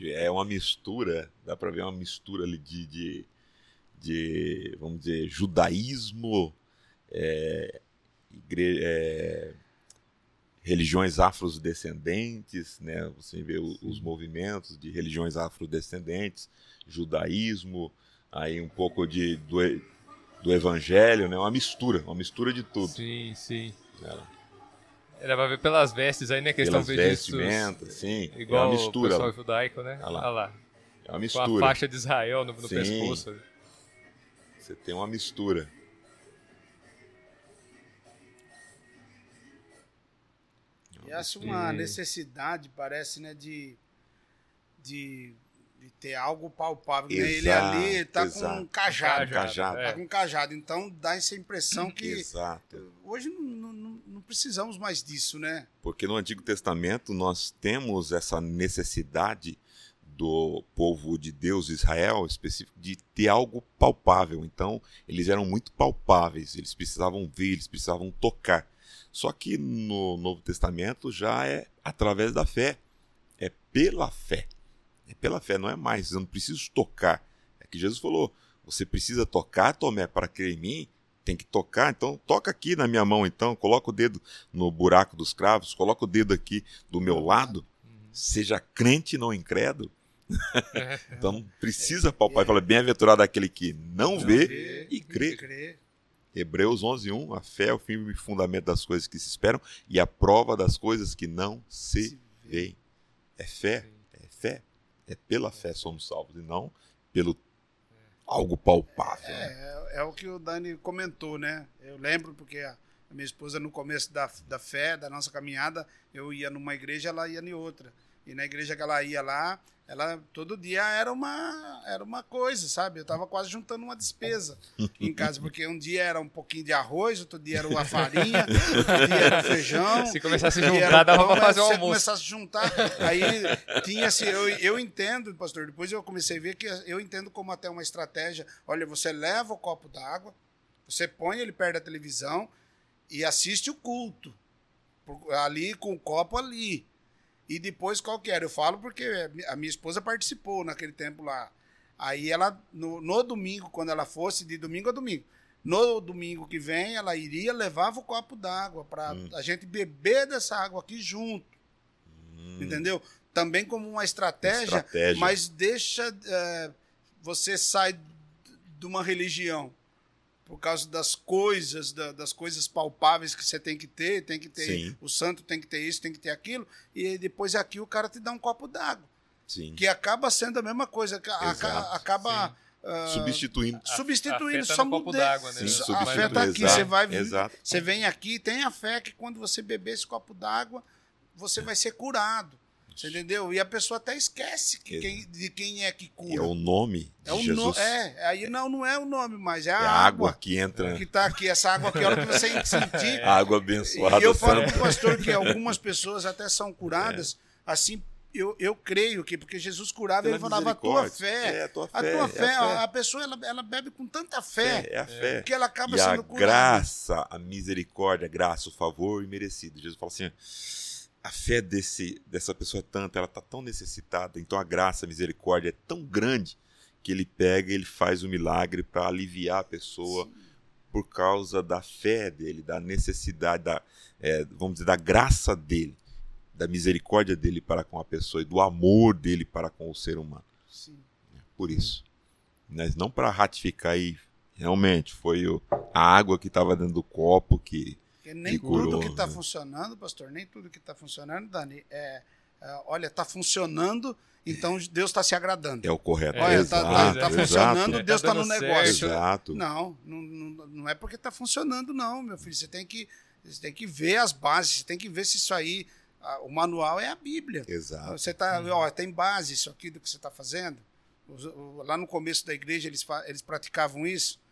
É uma mistura, dá para ver uma mistura ali de vamos dizer, judaísmo, religiões afrodescendentes, né? Você vê os movimentos de religiões afrodescendentes, judaísmo, aí um pouco do evangelho, né? Uma mistura de tudo. Sim. Era pra ver pelas vestes aí, né? Que eles estão vestimentas, sim. Igual é uma mistura, o pessoal judaico, né? Olha lá. É uma mistura. Com a faixa de Israel no pescoço. Você tem uma mistura. E essa uma necessidade, parece, né, de ter algo palpável. Exato, né? Ele ali está com um cajado. Está com um cajado. Então dá essa impressão que hoje não precisamos mais disso, né? Porque no Antigo Testamento nós temos essa necessidade do povo de Deus, Israel, específico, de ter algo palpável. Então eles eram muito palpáveis, eles precisavam ver, eles precisavam tocar. Só que no Novo Testamento já é através da fé, é pela fé. É pela fé, não é mais, eu não preciso tocar. É que Jesus falou, você precisa tocar, Tomé, para crer em mim, tem que tocar, então toca aqui na minha mão, então, coloca o dedo no buraco dos cravos, coloca o dedo aqui do meu lado, seja crente, não incrédulo. Então precisa palpar, fala, bem-aventurado aquele que não vê e crê. Hebreus 11:1, a fé é o firme fundamento das coisas que se esperam e a prova das coisas que não se veem. É fé, é fé. É pela fé somos salvos e não pelo algo palpável. Né? É o que o Dani comentou, né? Eu lembro porque a minha esposa, no começo da fé, da nossa caminhada, eu ia numa igreja, ela ia em outra. E na igreja que ela ia lá, ela todo dia era uma coisa, sabe? Eu estava quase juntando uma despesa em casa, porque um dia era um pouquinho de arroz, outro dia era uma farinha, outro dia era feijão. Se começasse a juntar, dava para fazer o almoço. Se começasse a juntar, aí tinha-se... Eu entendo, pastor, depois eu comecei a ver que eu entendo como até uma estratégia. Olha, você leva o copo d'água, você põe ele perto da televisão e assiste o culto, ali com o copo ali. E depois qual que era? Eu falo porque a minha esposa participou naquele tempo lá. Aí ela, no domingo, quando ela fosse, de domingo a domingo, no domingo que vem, ela iria, levava o copo d'água para a gente beber dessa água aqui junto. Entendeu? Também como uma estratégia. Mas deixa... você sai de uma religião por causa das coisas, das coisas palpáveis que você tem que ter Sim. O santo tem que ter isso, tem que ter aquilo, e depois aqui o cara te dá um copo d'água, Sim. que acaba sendo a mesma coisa, acaba substituindo só mudar. A fé está aqui, você vem aqui, tem a fé que quando você beber esse copo d'água, você vai ser curado. Você entendeu? E a pessoa até esquece de quem é que cura. É o nome de Jesus. Aí não é o nome, mas é a água que entra. Que está aqui, essa água que a hora que você sentir. A água abençoada. E eu falo para o pastor que algumas pessoas até são curadas, assim, eu creio que, porque Jesus curava, ele falava, a tua fé. É, a tua fé. A pessoa, ela bebe com tanta fé. É a fé. Que ela acaba sendo curada. A graça, a misericórdia, a graça, o favor imerecido. Jesus fala assim... A fé dessa pessoa é tanta, ela está tão necessitada, então a graça, a misericórdia é tão grande que ele pega e ele faz um milagre para aliviar a pessoa Sim. por causa da fé dele, da necessidade, vamos dizer, da graça dele, da misericórdia dele para com a pessoa e do amor dele para com o ser humano. Sim. Por isso. Mas não para ratificar aí, realmente, foi a água que estava dentro do copo que... Porque nem tudo que está funcionando, pastor, nem tudo que está funcionando, Dani, olha, está funcionando, então Deus está se agradando. É o correto. Olha, está funcionando, Deus está no negócio. Exato. Não é porque está funcionando, não, meu filho. Você tem que ver as bases, você tem que ver se isso aí, o manual é a Bíblia. Exato. Você tá, tem base isso aqui do que você está fazendo. Lá no começo da igreja eles praticavam isso.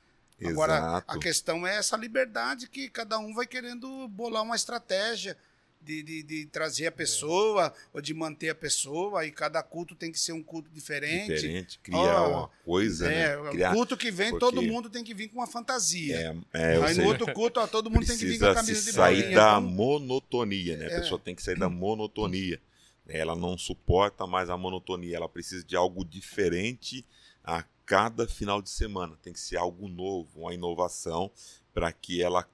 Agora, Exato. A questão é essa liberdade que cada um vai querendo bolar uma estratégia de trazer a pessoa ou de manter a pessoa, e cada culto tem que ser um culto diferente, criar uma coisa, né? Criar... O culto que vem, todo mundo tem que vir com uma fantasia. Aí no outro culto, todo mundo tem que vir com a camisa de bolinha. Sair da monotonia, né? A pessoa tem que sair da monotonia. Ela não suporta mais a monotonia, ela precisa de algo diferente a cada final de semana. Tem que ser algo novo, uma inovação, para que ela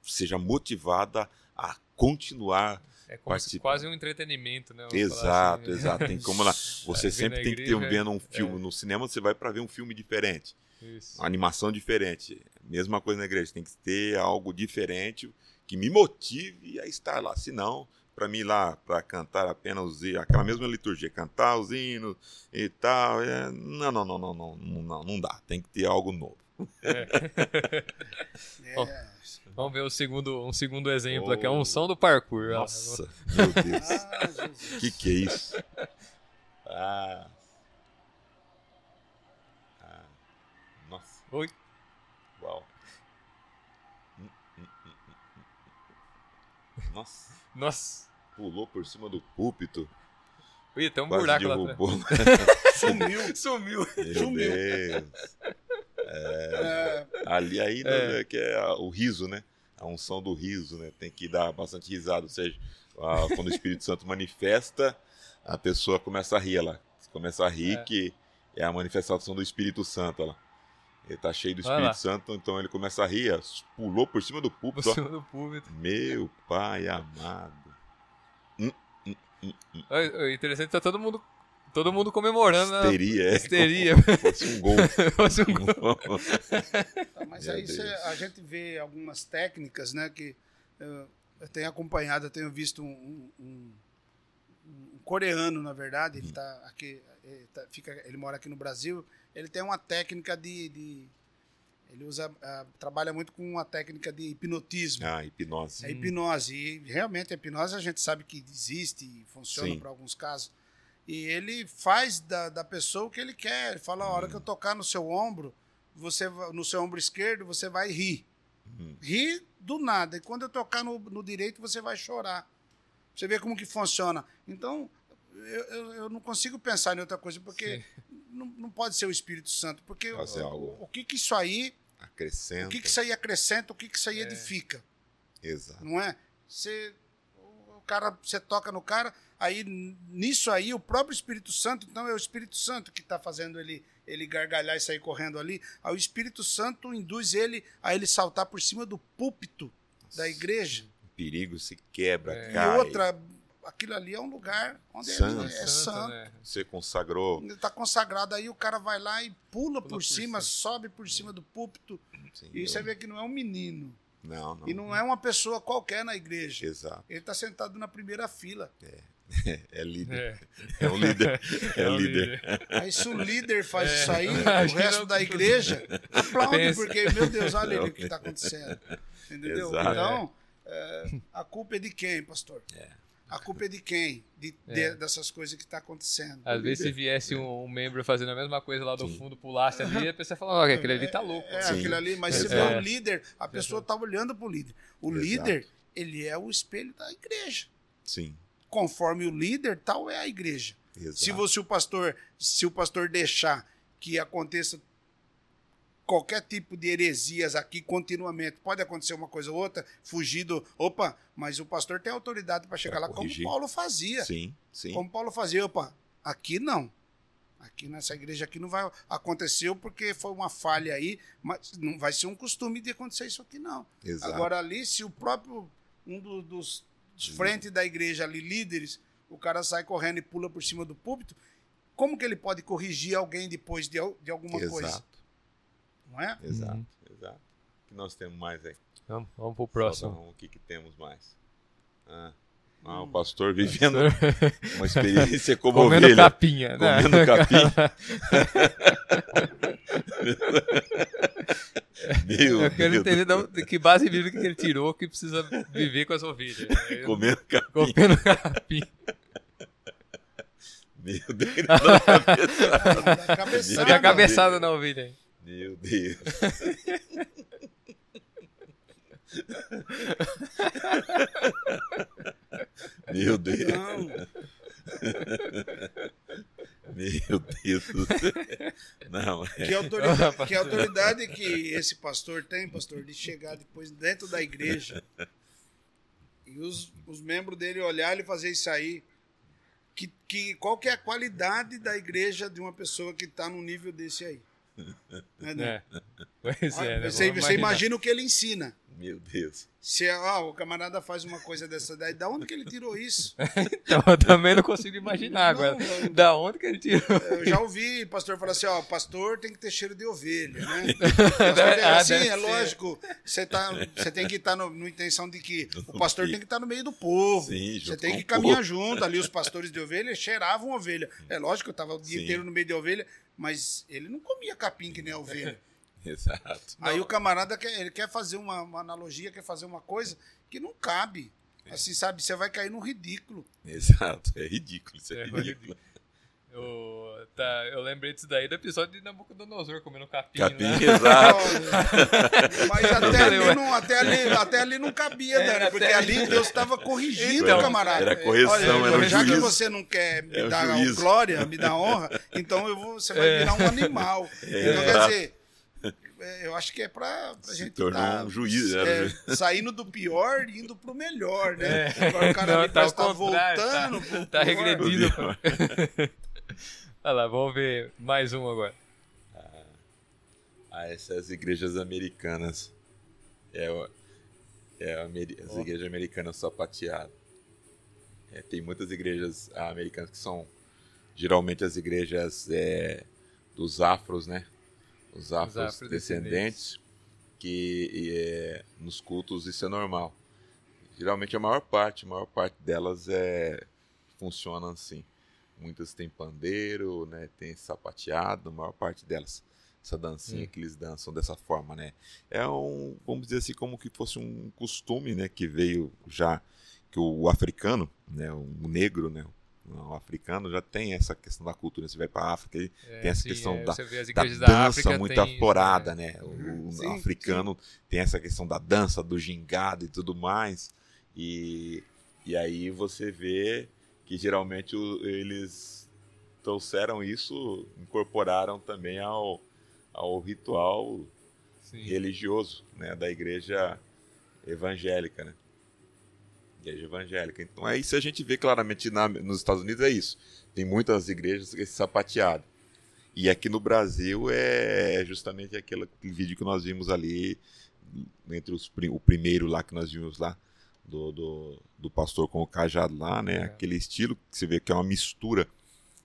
seja motivada a continuar. É como se quase um entretenimento, né? Exato. Tem como você sempre tem que ter vendo um filme. No cinema você vai para ver um filme diferente, uma animação diferente. Mesma coisa na igreja, tem que ter algo diferente que me motive a estar lá. Senão, para mim lá, para cantar apenas aquela mesma liturgia, cantar os hinos e tal. Não dá, tem que ter algo novo. Bom, vamos ver um segundo exemplo aqui, a unção do parkour. Nossa, meu Deus, que é isso? Nossa. Oi. Uau. Nossa. Pulou por cima do púlpito. Ih, tem um buraco lá atrás. Sumiu. Deus. Ali ainda é que é o riso, né? A unção do riso, né? Tem que dar bastante risada. Ou seja, quando o Espírito Santo manifesta, a pessoa começa a rir. Ela começa a rir, que é a manifestação do Espírito Santo. Ela. Ele tá cheio do Espírito Santo, então ele começa a rir, pulou por cima do púlpito. Por cima do púlpito. Meu pai amado. Interessante, tá todo mundo comemorando. Histeria. Fosse um gol. Mas aí a gente vê algumas técnicas, né, que eu tenho acompanhado, eu tenho visto um coreano, na verdade, ele tá aqui, ele mora aqui no Brasil. Ele tem uma técnica trabalha muito com uma técnica de hipnotismo. Hipnose. É hipnose. E realmente a hipnose a gente sabe que existe e funciona para alguns casos. E ele faz da pessoa o que ele quer. Ele fala, a hora que eu tocar no seu ombro, no seu ombro esquerdo, você vai rir. Rir do nada. E quando eu tocar no direito, você vai chorar. Você vê como que funciona. Então, eu não consigo pensar em outra coisa, porque... Não pode ser o Espírito Santo, porque o que isso aí acrescenta, o que isso aí edifica. Exato. Não é? Você toca no cara, aí nisso aí o próprio Espírito Santo, então é o Espírito Santo que está fazendo ele gargalhar e sair correndo ali, aí o Espírito Santo induz ele a ele saltar por cima do púlpito da igreja. O perigo se quebra, cai. E outra... Aquilo ali é um lugar onde é santo. Né? Você consagrou. Está consagrado, aí o cara vai lá e pula por cima, sobe por cima do púlpito. Sim, e você vê que não é um menino. Não. E não é uma pessoa qualquer na igreja. Exato. Ele está sentado na primeira fila. É líder. É um líder. Aí se o líder faz isso aí, o resto da igreja aplaude, porque, meu Deus, olha ele o que está acontecendo. Entendeu? Exato. Então, a culpa é de quem, pastor? A culpa é de quem? Dessas coisas que estão acontecendo. Às vezes se viesse um membro fazendo a mesma coisa lá do fundo, pulasse ali, a pessoa fala, aquele ali tá louco. Aquele ali, mas se for o líder, a pessoa tá olhando pro líder. O líder, ele é o espelho da igreja. Sim. Conforme o líder, tal é a igreja. Exato. Se o pastor deixar que aconteça qualquer tipo de heresias aqui continuamente, pode acontecer uma coisa ou outra, fugido, mas o pastor tem autoridade para chegar lá, corrigir. Como Paulo fazia. Sim. Como Paulo fazia, aqui não. Aqui nessa igreja aqui não vai, aconteceu porque foi uma falha aí, mas não vai ser um costume de acontecer isso aqui não. Exato. Agora ali, se o próprio, dos frente da igreja ali, líderes, o cara sai correndo e pula por cima do púlpito, como que ele pode corrigir alguém depois de alguma coisa? Não é? Exato. O que nós temos mais aí? Vamos pro próximo. O que temos mais? O pastor vivendo uma experiência como comendo ovelha. Comendo capinha. Eu quero entender que base bíblica que ele tirou que precisa viver com as ovelhas. Comendo capinha. Meu Deus. Dá cabeçada na ovelha aí. Meu Deus. Meu Deus. Meu Deus. Não, que autoridade que esse pastor tem, pastor, de chegar depois dentro da igreja e os membros dele olharem e fazer isso aí. Qual que é a qualidade da igreja de uma pessoa que está num nível desse aí? Você imagina o que ele ensina. Meu Deus. Se o camarada faz uma coisa dessa daí, da onde que ele tirou isso? Então, eu também não consigo imaginar agora. Da onde que ele tirou? Eu já ouvi pastor falar assim, pastor tem que ter cheiro de ovelha, né? Assim, é lógico. Você tem que estar na intenção de que o pastor tem que estar no meio do povo. Você tem que caminhar junto. Ali os pastores de ovelha cheiravam ovelha. É lógico, eu estava o dia inteiro no meio de ovelha, mas ele não comia capim que nem a ovelha. Exato. Aí não. O camarada quer fazer uma analogia, quer fazer uma coisa que não cabe. Assim, sabe? Você vai cair num ridículo. Exato. É ridículo. Isso é ridículo. Eu lembrei disso daí do episódio de Nabucodonosor comendo capim, né? Exato. Mas até ali não cabia, Dani, porque ali Deus estava corrigindo o camarada. Era correção, era juízo. Já que você não quer me dar glória, me dar honra, então você vai virar um animal. Então, quer dizer... Eu acho que é para a gente tornar um juiz, saindo do pior e indo para o melhor, né? Agora o cara ali parece que está voltando. Está regredindo. Olha lá, vamos ver mais um agora. Essas igrejas americanas. As igrejas americanas sapateadas. Tem muitas igrejas americanas que são geralmente as igrejas dos afros, né? Os afrodescendentes, que nos cultos isso é normal. Geralmente a maior parte delas funciona assim. Muitas têm pandeiro, né, tem sapateado, a maior parte delas. Essa dancinha que eles dançam dessa forma, né? É vamos dizer assim, como que fosse um costume, né, que veio já, que o africano, né, o negro, né, o africano já tem essa questão da cultura. Você vai para a África, tem essa questão da dança muito aflorada, né? O africano tem essa questão da dança, do gingado e tudo mais. E aí você vê que geralmente eles trouxeram isso, incorporaram também ao ritual religioso, né? Da igreja evangélica, né? Igreja evangélica. Então, é isso, a gente vê claramente nos Estados Unidos, é isso. Tem muitas igrejas sapateadas. E aqui no Brasil é justamente aquele vídeo que nós vimos ali, entre o primeiro lá que nós vimos lá, do pastor com o cajado lá, né? Aquele estilo que você vê que é uma mistura.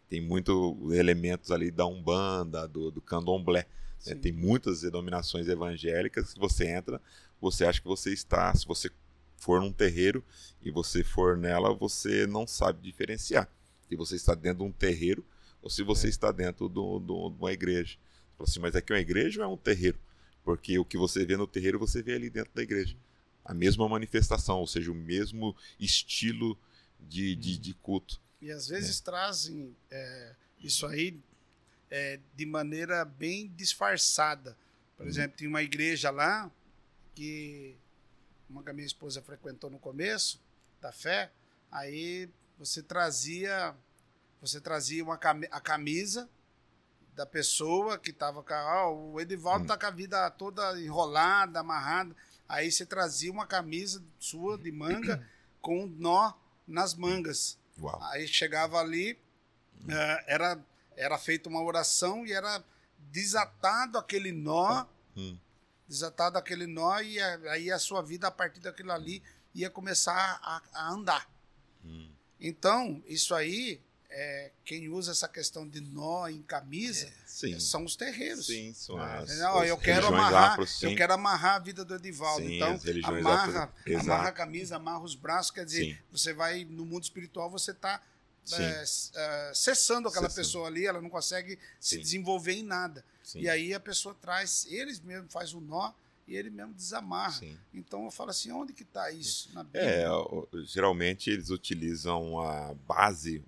Tem muitos elementos ali da Umbanda, do Candomblé. Né? Tem muitas denominações evangélicas que você entra, você acha que você está... Se você for num terreiro e você for nela, você não sabe diferenciar se você está dentro de um terreiro ou se você está dentro de uma igreja. Você fala assim, mas aqui é uma igreja ou é um terreiro? Porque o que você vê no terreiro, você vê ali dentro da igreja. A mesma manifestação, ou seja, o mesmo estilo de culto. E às vezes trazem isso aí de maneira bem disfarçada. Por exemplo, tem uma igreja lá que... uma que a minha esposa frequentou no começo da fé, aí você trazia a camisa da pessoa que estava com o Edivaldo está com a vida toda enrolada, amarrada, aí você trazia uma camisa sua de manga com um nó nas mangas. Uau. Aí chegava ali, era feita uma oração e era desatado aquele nó, desatado aquele nó, e aí a sua vida a partir daquilo ali ia começar a andar. Então, isso aí, quem usa essa questão de nó em camisa são os terreiros. Sim, são as eu quero amarrar a vida do Edivaldo. Sim, então, amarra a camisa, amarra os braços, quer dizer, você vai no mundo espiritual, você está cessando aquela pessoa ali, ela não consegue se desenvolver em nada. Sim. E aí a pessoa traz, eles mesmo faz o nó e ele mesmo desamarra. Sim. Então eu falo assim, onde que está isso na Bíblia? Geralmente eles utilizam a base,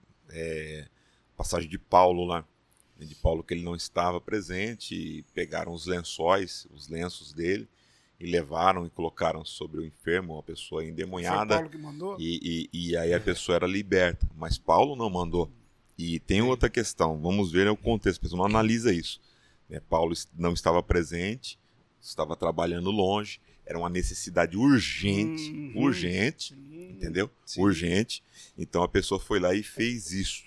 passagem de Paulo lá, de Paulo que ele não estava presente, e pegaram os lenços dele, e levaram e colocaram sobre o enfermo, uma pessoa endemoniada. Foi Paulo que mandou? E aí a pessoa era liberta, mas Paulo não mandou. E tem outra questão, vamos ver o contexto, o pessoal não analisa isso. Paulo não estava presente, estava trabalhando longe, era uma necessidade urgente, entendeu? Sim. Urgente. Então a pessoa foi lá e fez isso.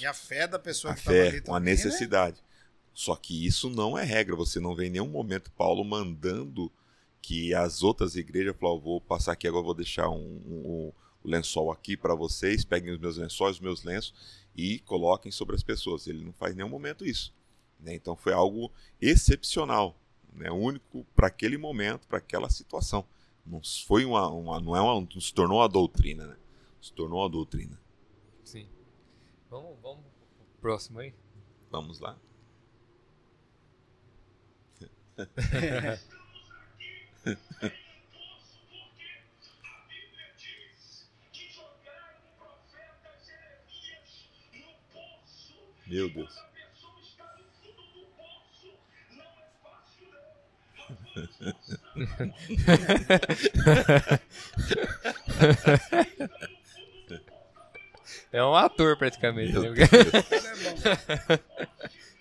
E a fé da pessoa que estava ali também, uma necessidade. Né? Só que isso não é regra, você não vê em nenhum momento Paulo mandando que as outras igrejas falaram, vou passar aqui agora, vou deixar um lençol aqui para vocês, peguem os meus lençóis, os meus lenços e coloquem sobre as pessoas. Ele não faz em nenhum momento isso, né? Então foi algo excepcional, né? Único para aquele momento, para aquela situação. Não foi não se tornou uma doutrina, né? Se tornou uma doutrina. Sim. Vamos pro próximo aí? Vamos lá. Meu Deus. É um ator praticamente.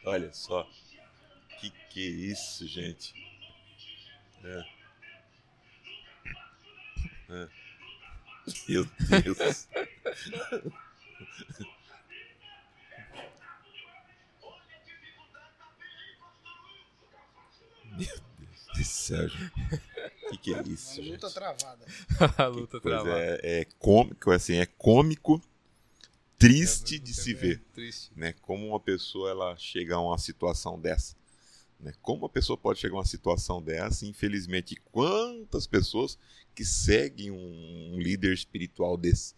Olha só. Que isso, gente. É. Meu Deus. Meu Deus do céu, gente. Que é isso, gente? Luta travada. A luta travada. É cômico, assim, é cômico, triste de se ver. Triste. Né? Como uma pessoa ela chega a uma situação dessa. Né? Como uma pessoa pode chegar a uma situação dessa, infelizmente, quantas pessoas que seguem um líder espiritual desse.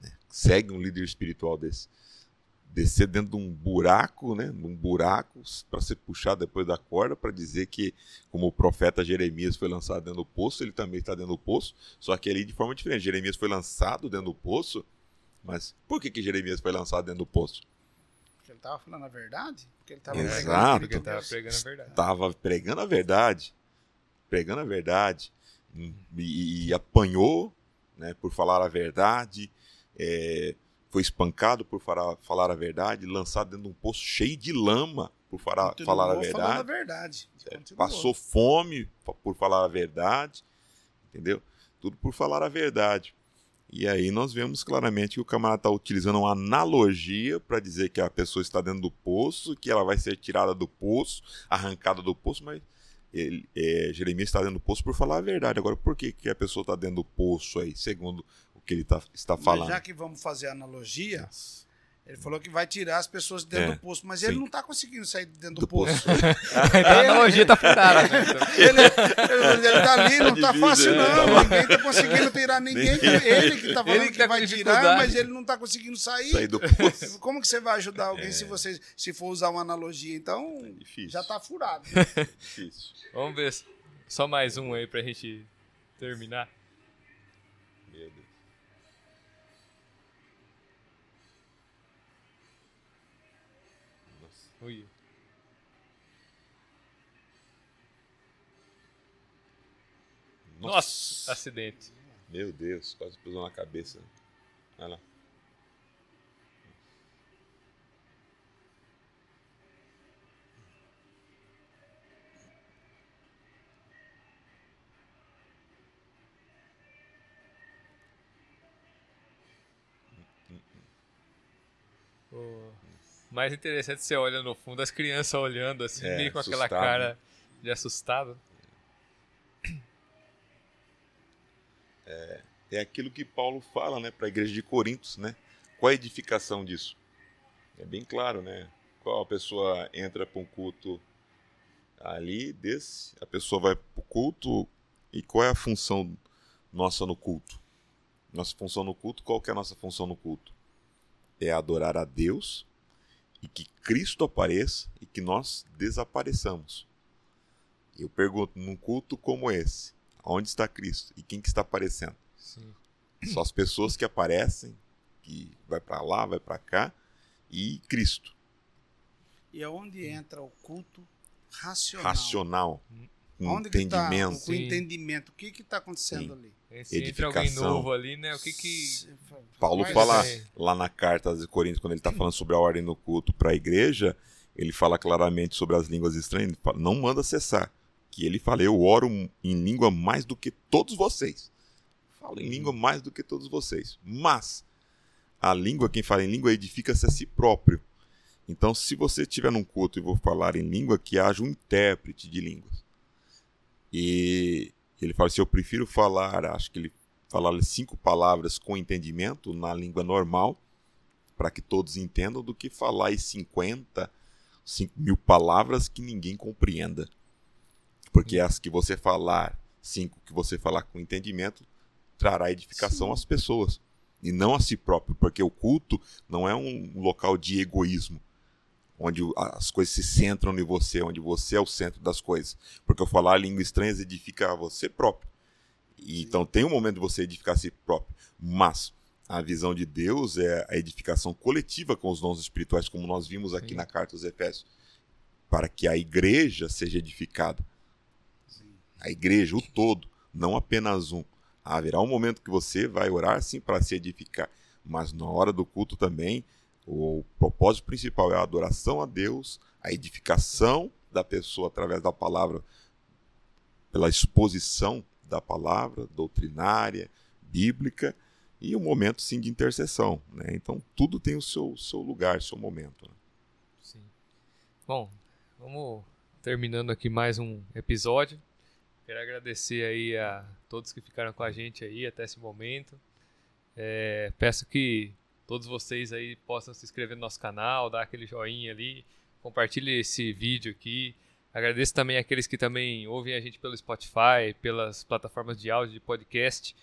Né? Seguem um líder espiritual desse. Descer dentro de um buraco, né? Um buraco para ser puxado depois da corda, para dizer que, como o profeta Jeremias foi lançado dentro do poço, ele também está dentro do poço, só que ali de forma diferente. Jeremias foi lançado dentro do poço, mas por que Jeremias foi lançado dentro do poço? Porque ele estava falando a verdade? Porque ele estava pregando a verdade. Estava pregando a verdade. Pregando a verdade. E apanhou, né, por falar a verdade, foi espancado por falar a verdade, lançado dentro de um poço cheio de lama por falar a verdade. A verdade. Passou fome por falar a verdade, entendeu? Tudo por falar a verdade. E aí nós vemos claramente que o camarada está utilizando uma analogia para dizer que a pessoa está dentro do poço, que ela vai ser tirada do poço, arrancada do poço, mas Jeremias está dentro do poço por falar a verdade. Agora, por que a pessoa está dentro do poço aí, segundo que ele está falando? Mas já que vamos fazer analogia, ele falou que vai tirar as pessoas de dentro do poço, mas ele não está conseguindo sair de dentro do poço. A analogia está furada. Ele está ali, não está fácil não, ninguém está conseguindo tirar ninguém, ele que está falando que vai tirar, mas ele não está conseguindo sair do poço. Como que você vai ajudar alguém se você for usar uma analogia? Então, já está furado. É difícil. Vamos ver só mais um aí para a gente terminar. Meu Deus. Oi. Nossa, acidente. Meu Deus, quase pisou na cabeça. Olha lá. Mais interessante você olha no fundo, as crianças olhando assim, meio com aquela cara de assustado. É aquilo que Paulo fala, né, para a igreja de Corinto, né? Qual a edificação disso? É bem claro, né? Qual a pessoa entra para um culto ali, desce, a pessoa vai para o culto e qual é a função nossa no culto? Nossa função no culto, qual que é a nossa função no culto? É adorar a Deus. E que Cristo apareça e que nós desapareçamos. Eu pergunto, num culto como esse, onde está Cristo? E quem que está aparecendo? Sim. Só as pessoas que aparecem, que vai para lá, vai para cá, e Cristo. E é onde entra o culto racional. Racional. Onde entendimento. Que tá, o entendimento. O que está acontecendo ali? Se edificação. Entra alguém novo ali, né? O que que... Paulo fala lá na carta de Coríntios, quando ele está falando sobre a ordem no culto para a igreja, ele fala claramente sobre as línguas estranhas, ele fala, não manda cessar. Que ele fala, eu oro em língua mais do que todos vocês. Falo em língua mais do que todos vocês. Mas a língua, quem fala em língua, edifica-se a si próprio. Então, se você estiver num culto e vou falar em língua, que haja um intérprete de línguas. E Ele fala assim, eu prefiro falar, acho que ele falava 5 palavras com entendimento na língua normal, para que todos entendam, do que falar aí 5 mil palavras que ninguém compreenda. Porque as que você falar, 5 que você falar com entendimento, trará edificação, sim, às pessoas, e não a si próprio, porque o culto não é um local de egoísmo, onde as coisas se centram em você, onde você é o centro das coisas. Porque eu falar línguas estranhas edifica você próprio. E, então tem um momento de você edificar a si próprio. Mas a visão de Deus é a edificação coletiva com os dons espirituais, como nós vimos aqui, sim, na carta aos Efésios, para que a igreja seja edificada. Sim. A igreja, o todo, não apenas um. Haverá um momento que você vai orar, sim, para se edificar. Mas na hora do culto também, o propósito principal é a adoração a Deus, a edificação da pessoa através da palavra, pela exposição da palavra doutrinária, bíblica, e um momento, sim, de intercessão, né? Então, tudo tem o seu lugar, seu momento, né? Sim. Bom, vamos terminando aqui mais um episódio. Quero agradecer aí a todos que ficaram com a gente aí até esse momento. Peço que todos vocês aí possam se inscrever no nosso canal, dar aquele joinha ali, compartilhe esse vídeo aqui. Agradeço também àqueles que também ouvem a gente pelo Spotify, pelas plataformas de áudio, de podcast.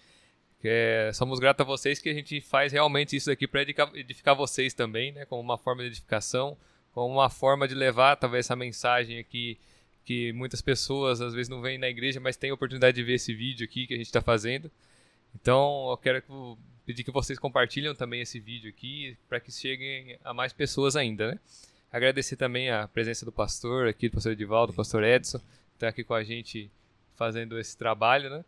Somos gratos a vocês, que a gente faz realmente isso aqui para edificar vocês também, né? Como uma forma de edificação, como uma forma de levar talvez essa mensagem aqui, que muitas pessoas às vezes não vêm na igreja, mas têm a oportunidade de ver esse vídeo aqui que a gente está fazendo. Então, eu quero pedir que vocês compartilhem também esse vídeo aqui, para que cheguem a mais pessoas ainda, né? Agradecer também a presença do pastor aqui, do pastor Edivaldo, do pastor Edson, que está aqui com a gente fazendo esse trabalho, né?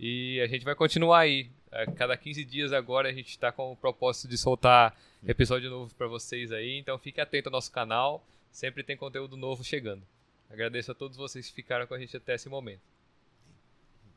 E a gente vai continuar aí. A cada 15 dias agora a gente está com o propósito de soltar episódio novo para vocês aí. Então, fique atento ao nosso canal. Sempre tem conteúdo novo chegando. Agradeço a todos vocês que ficaram com a gente até esse momento.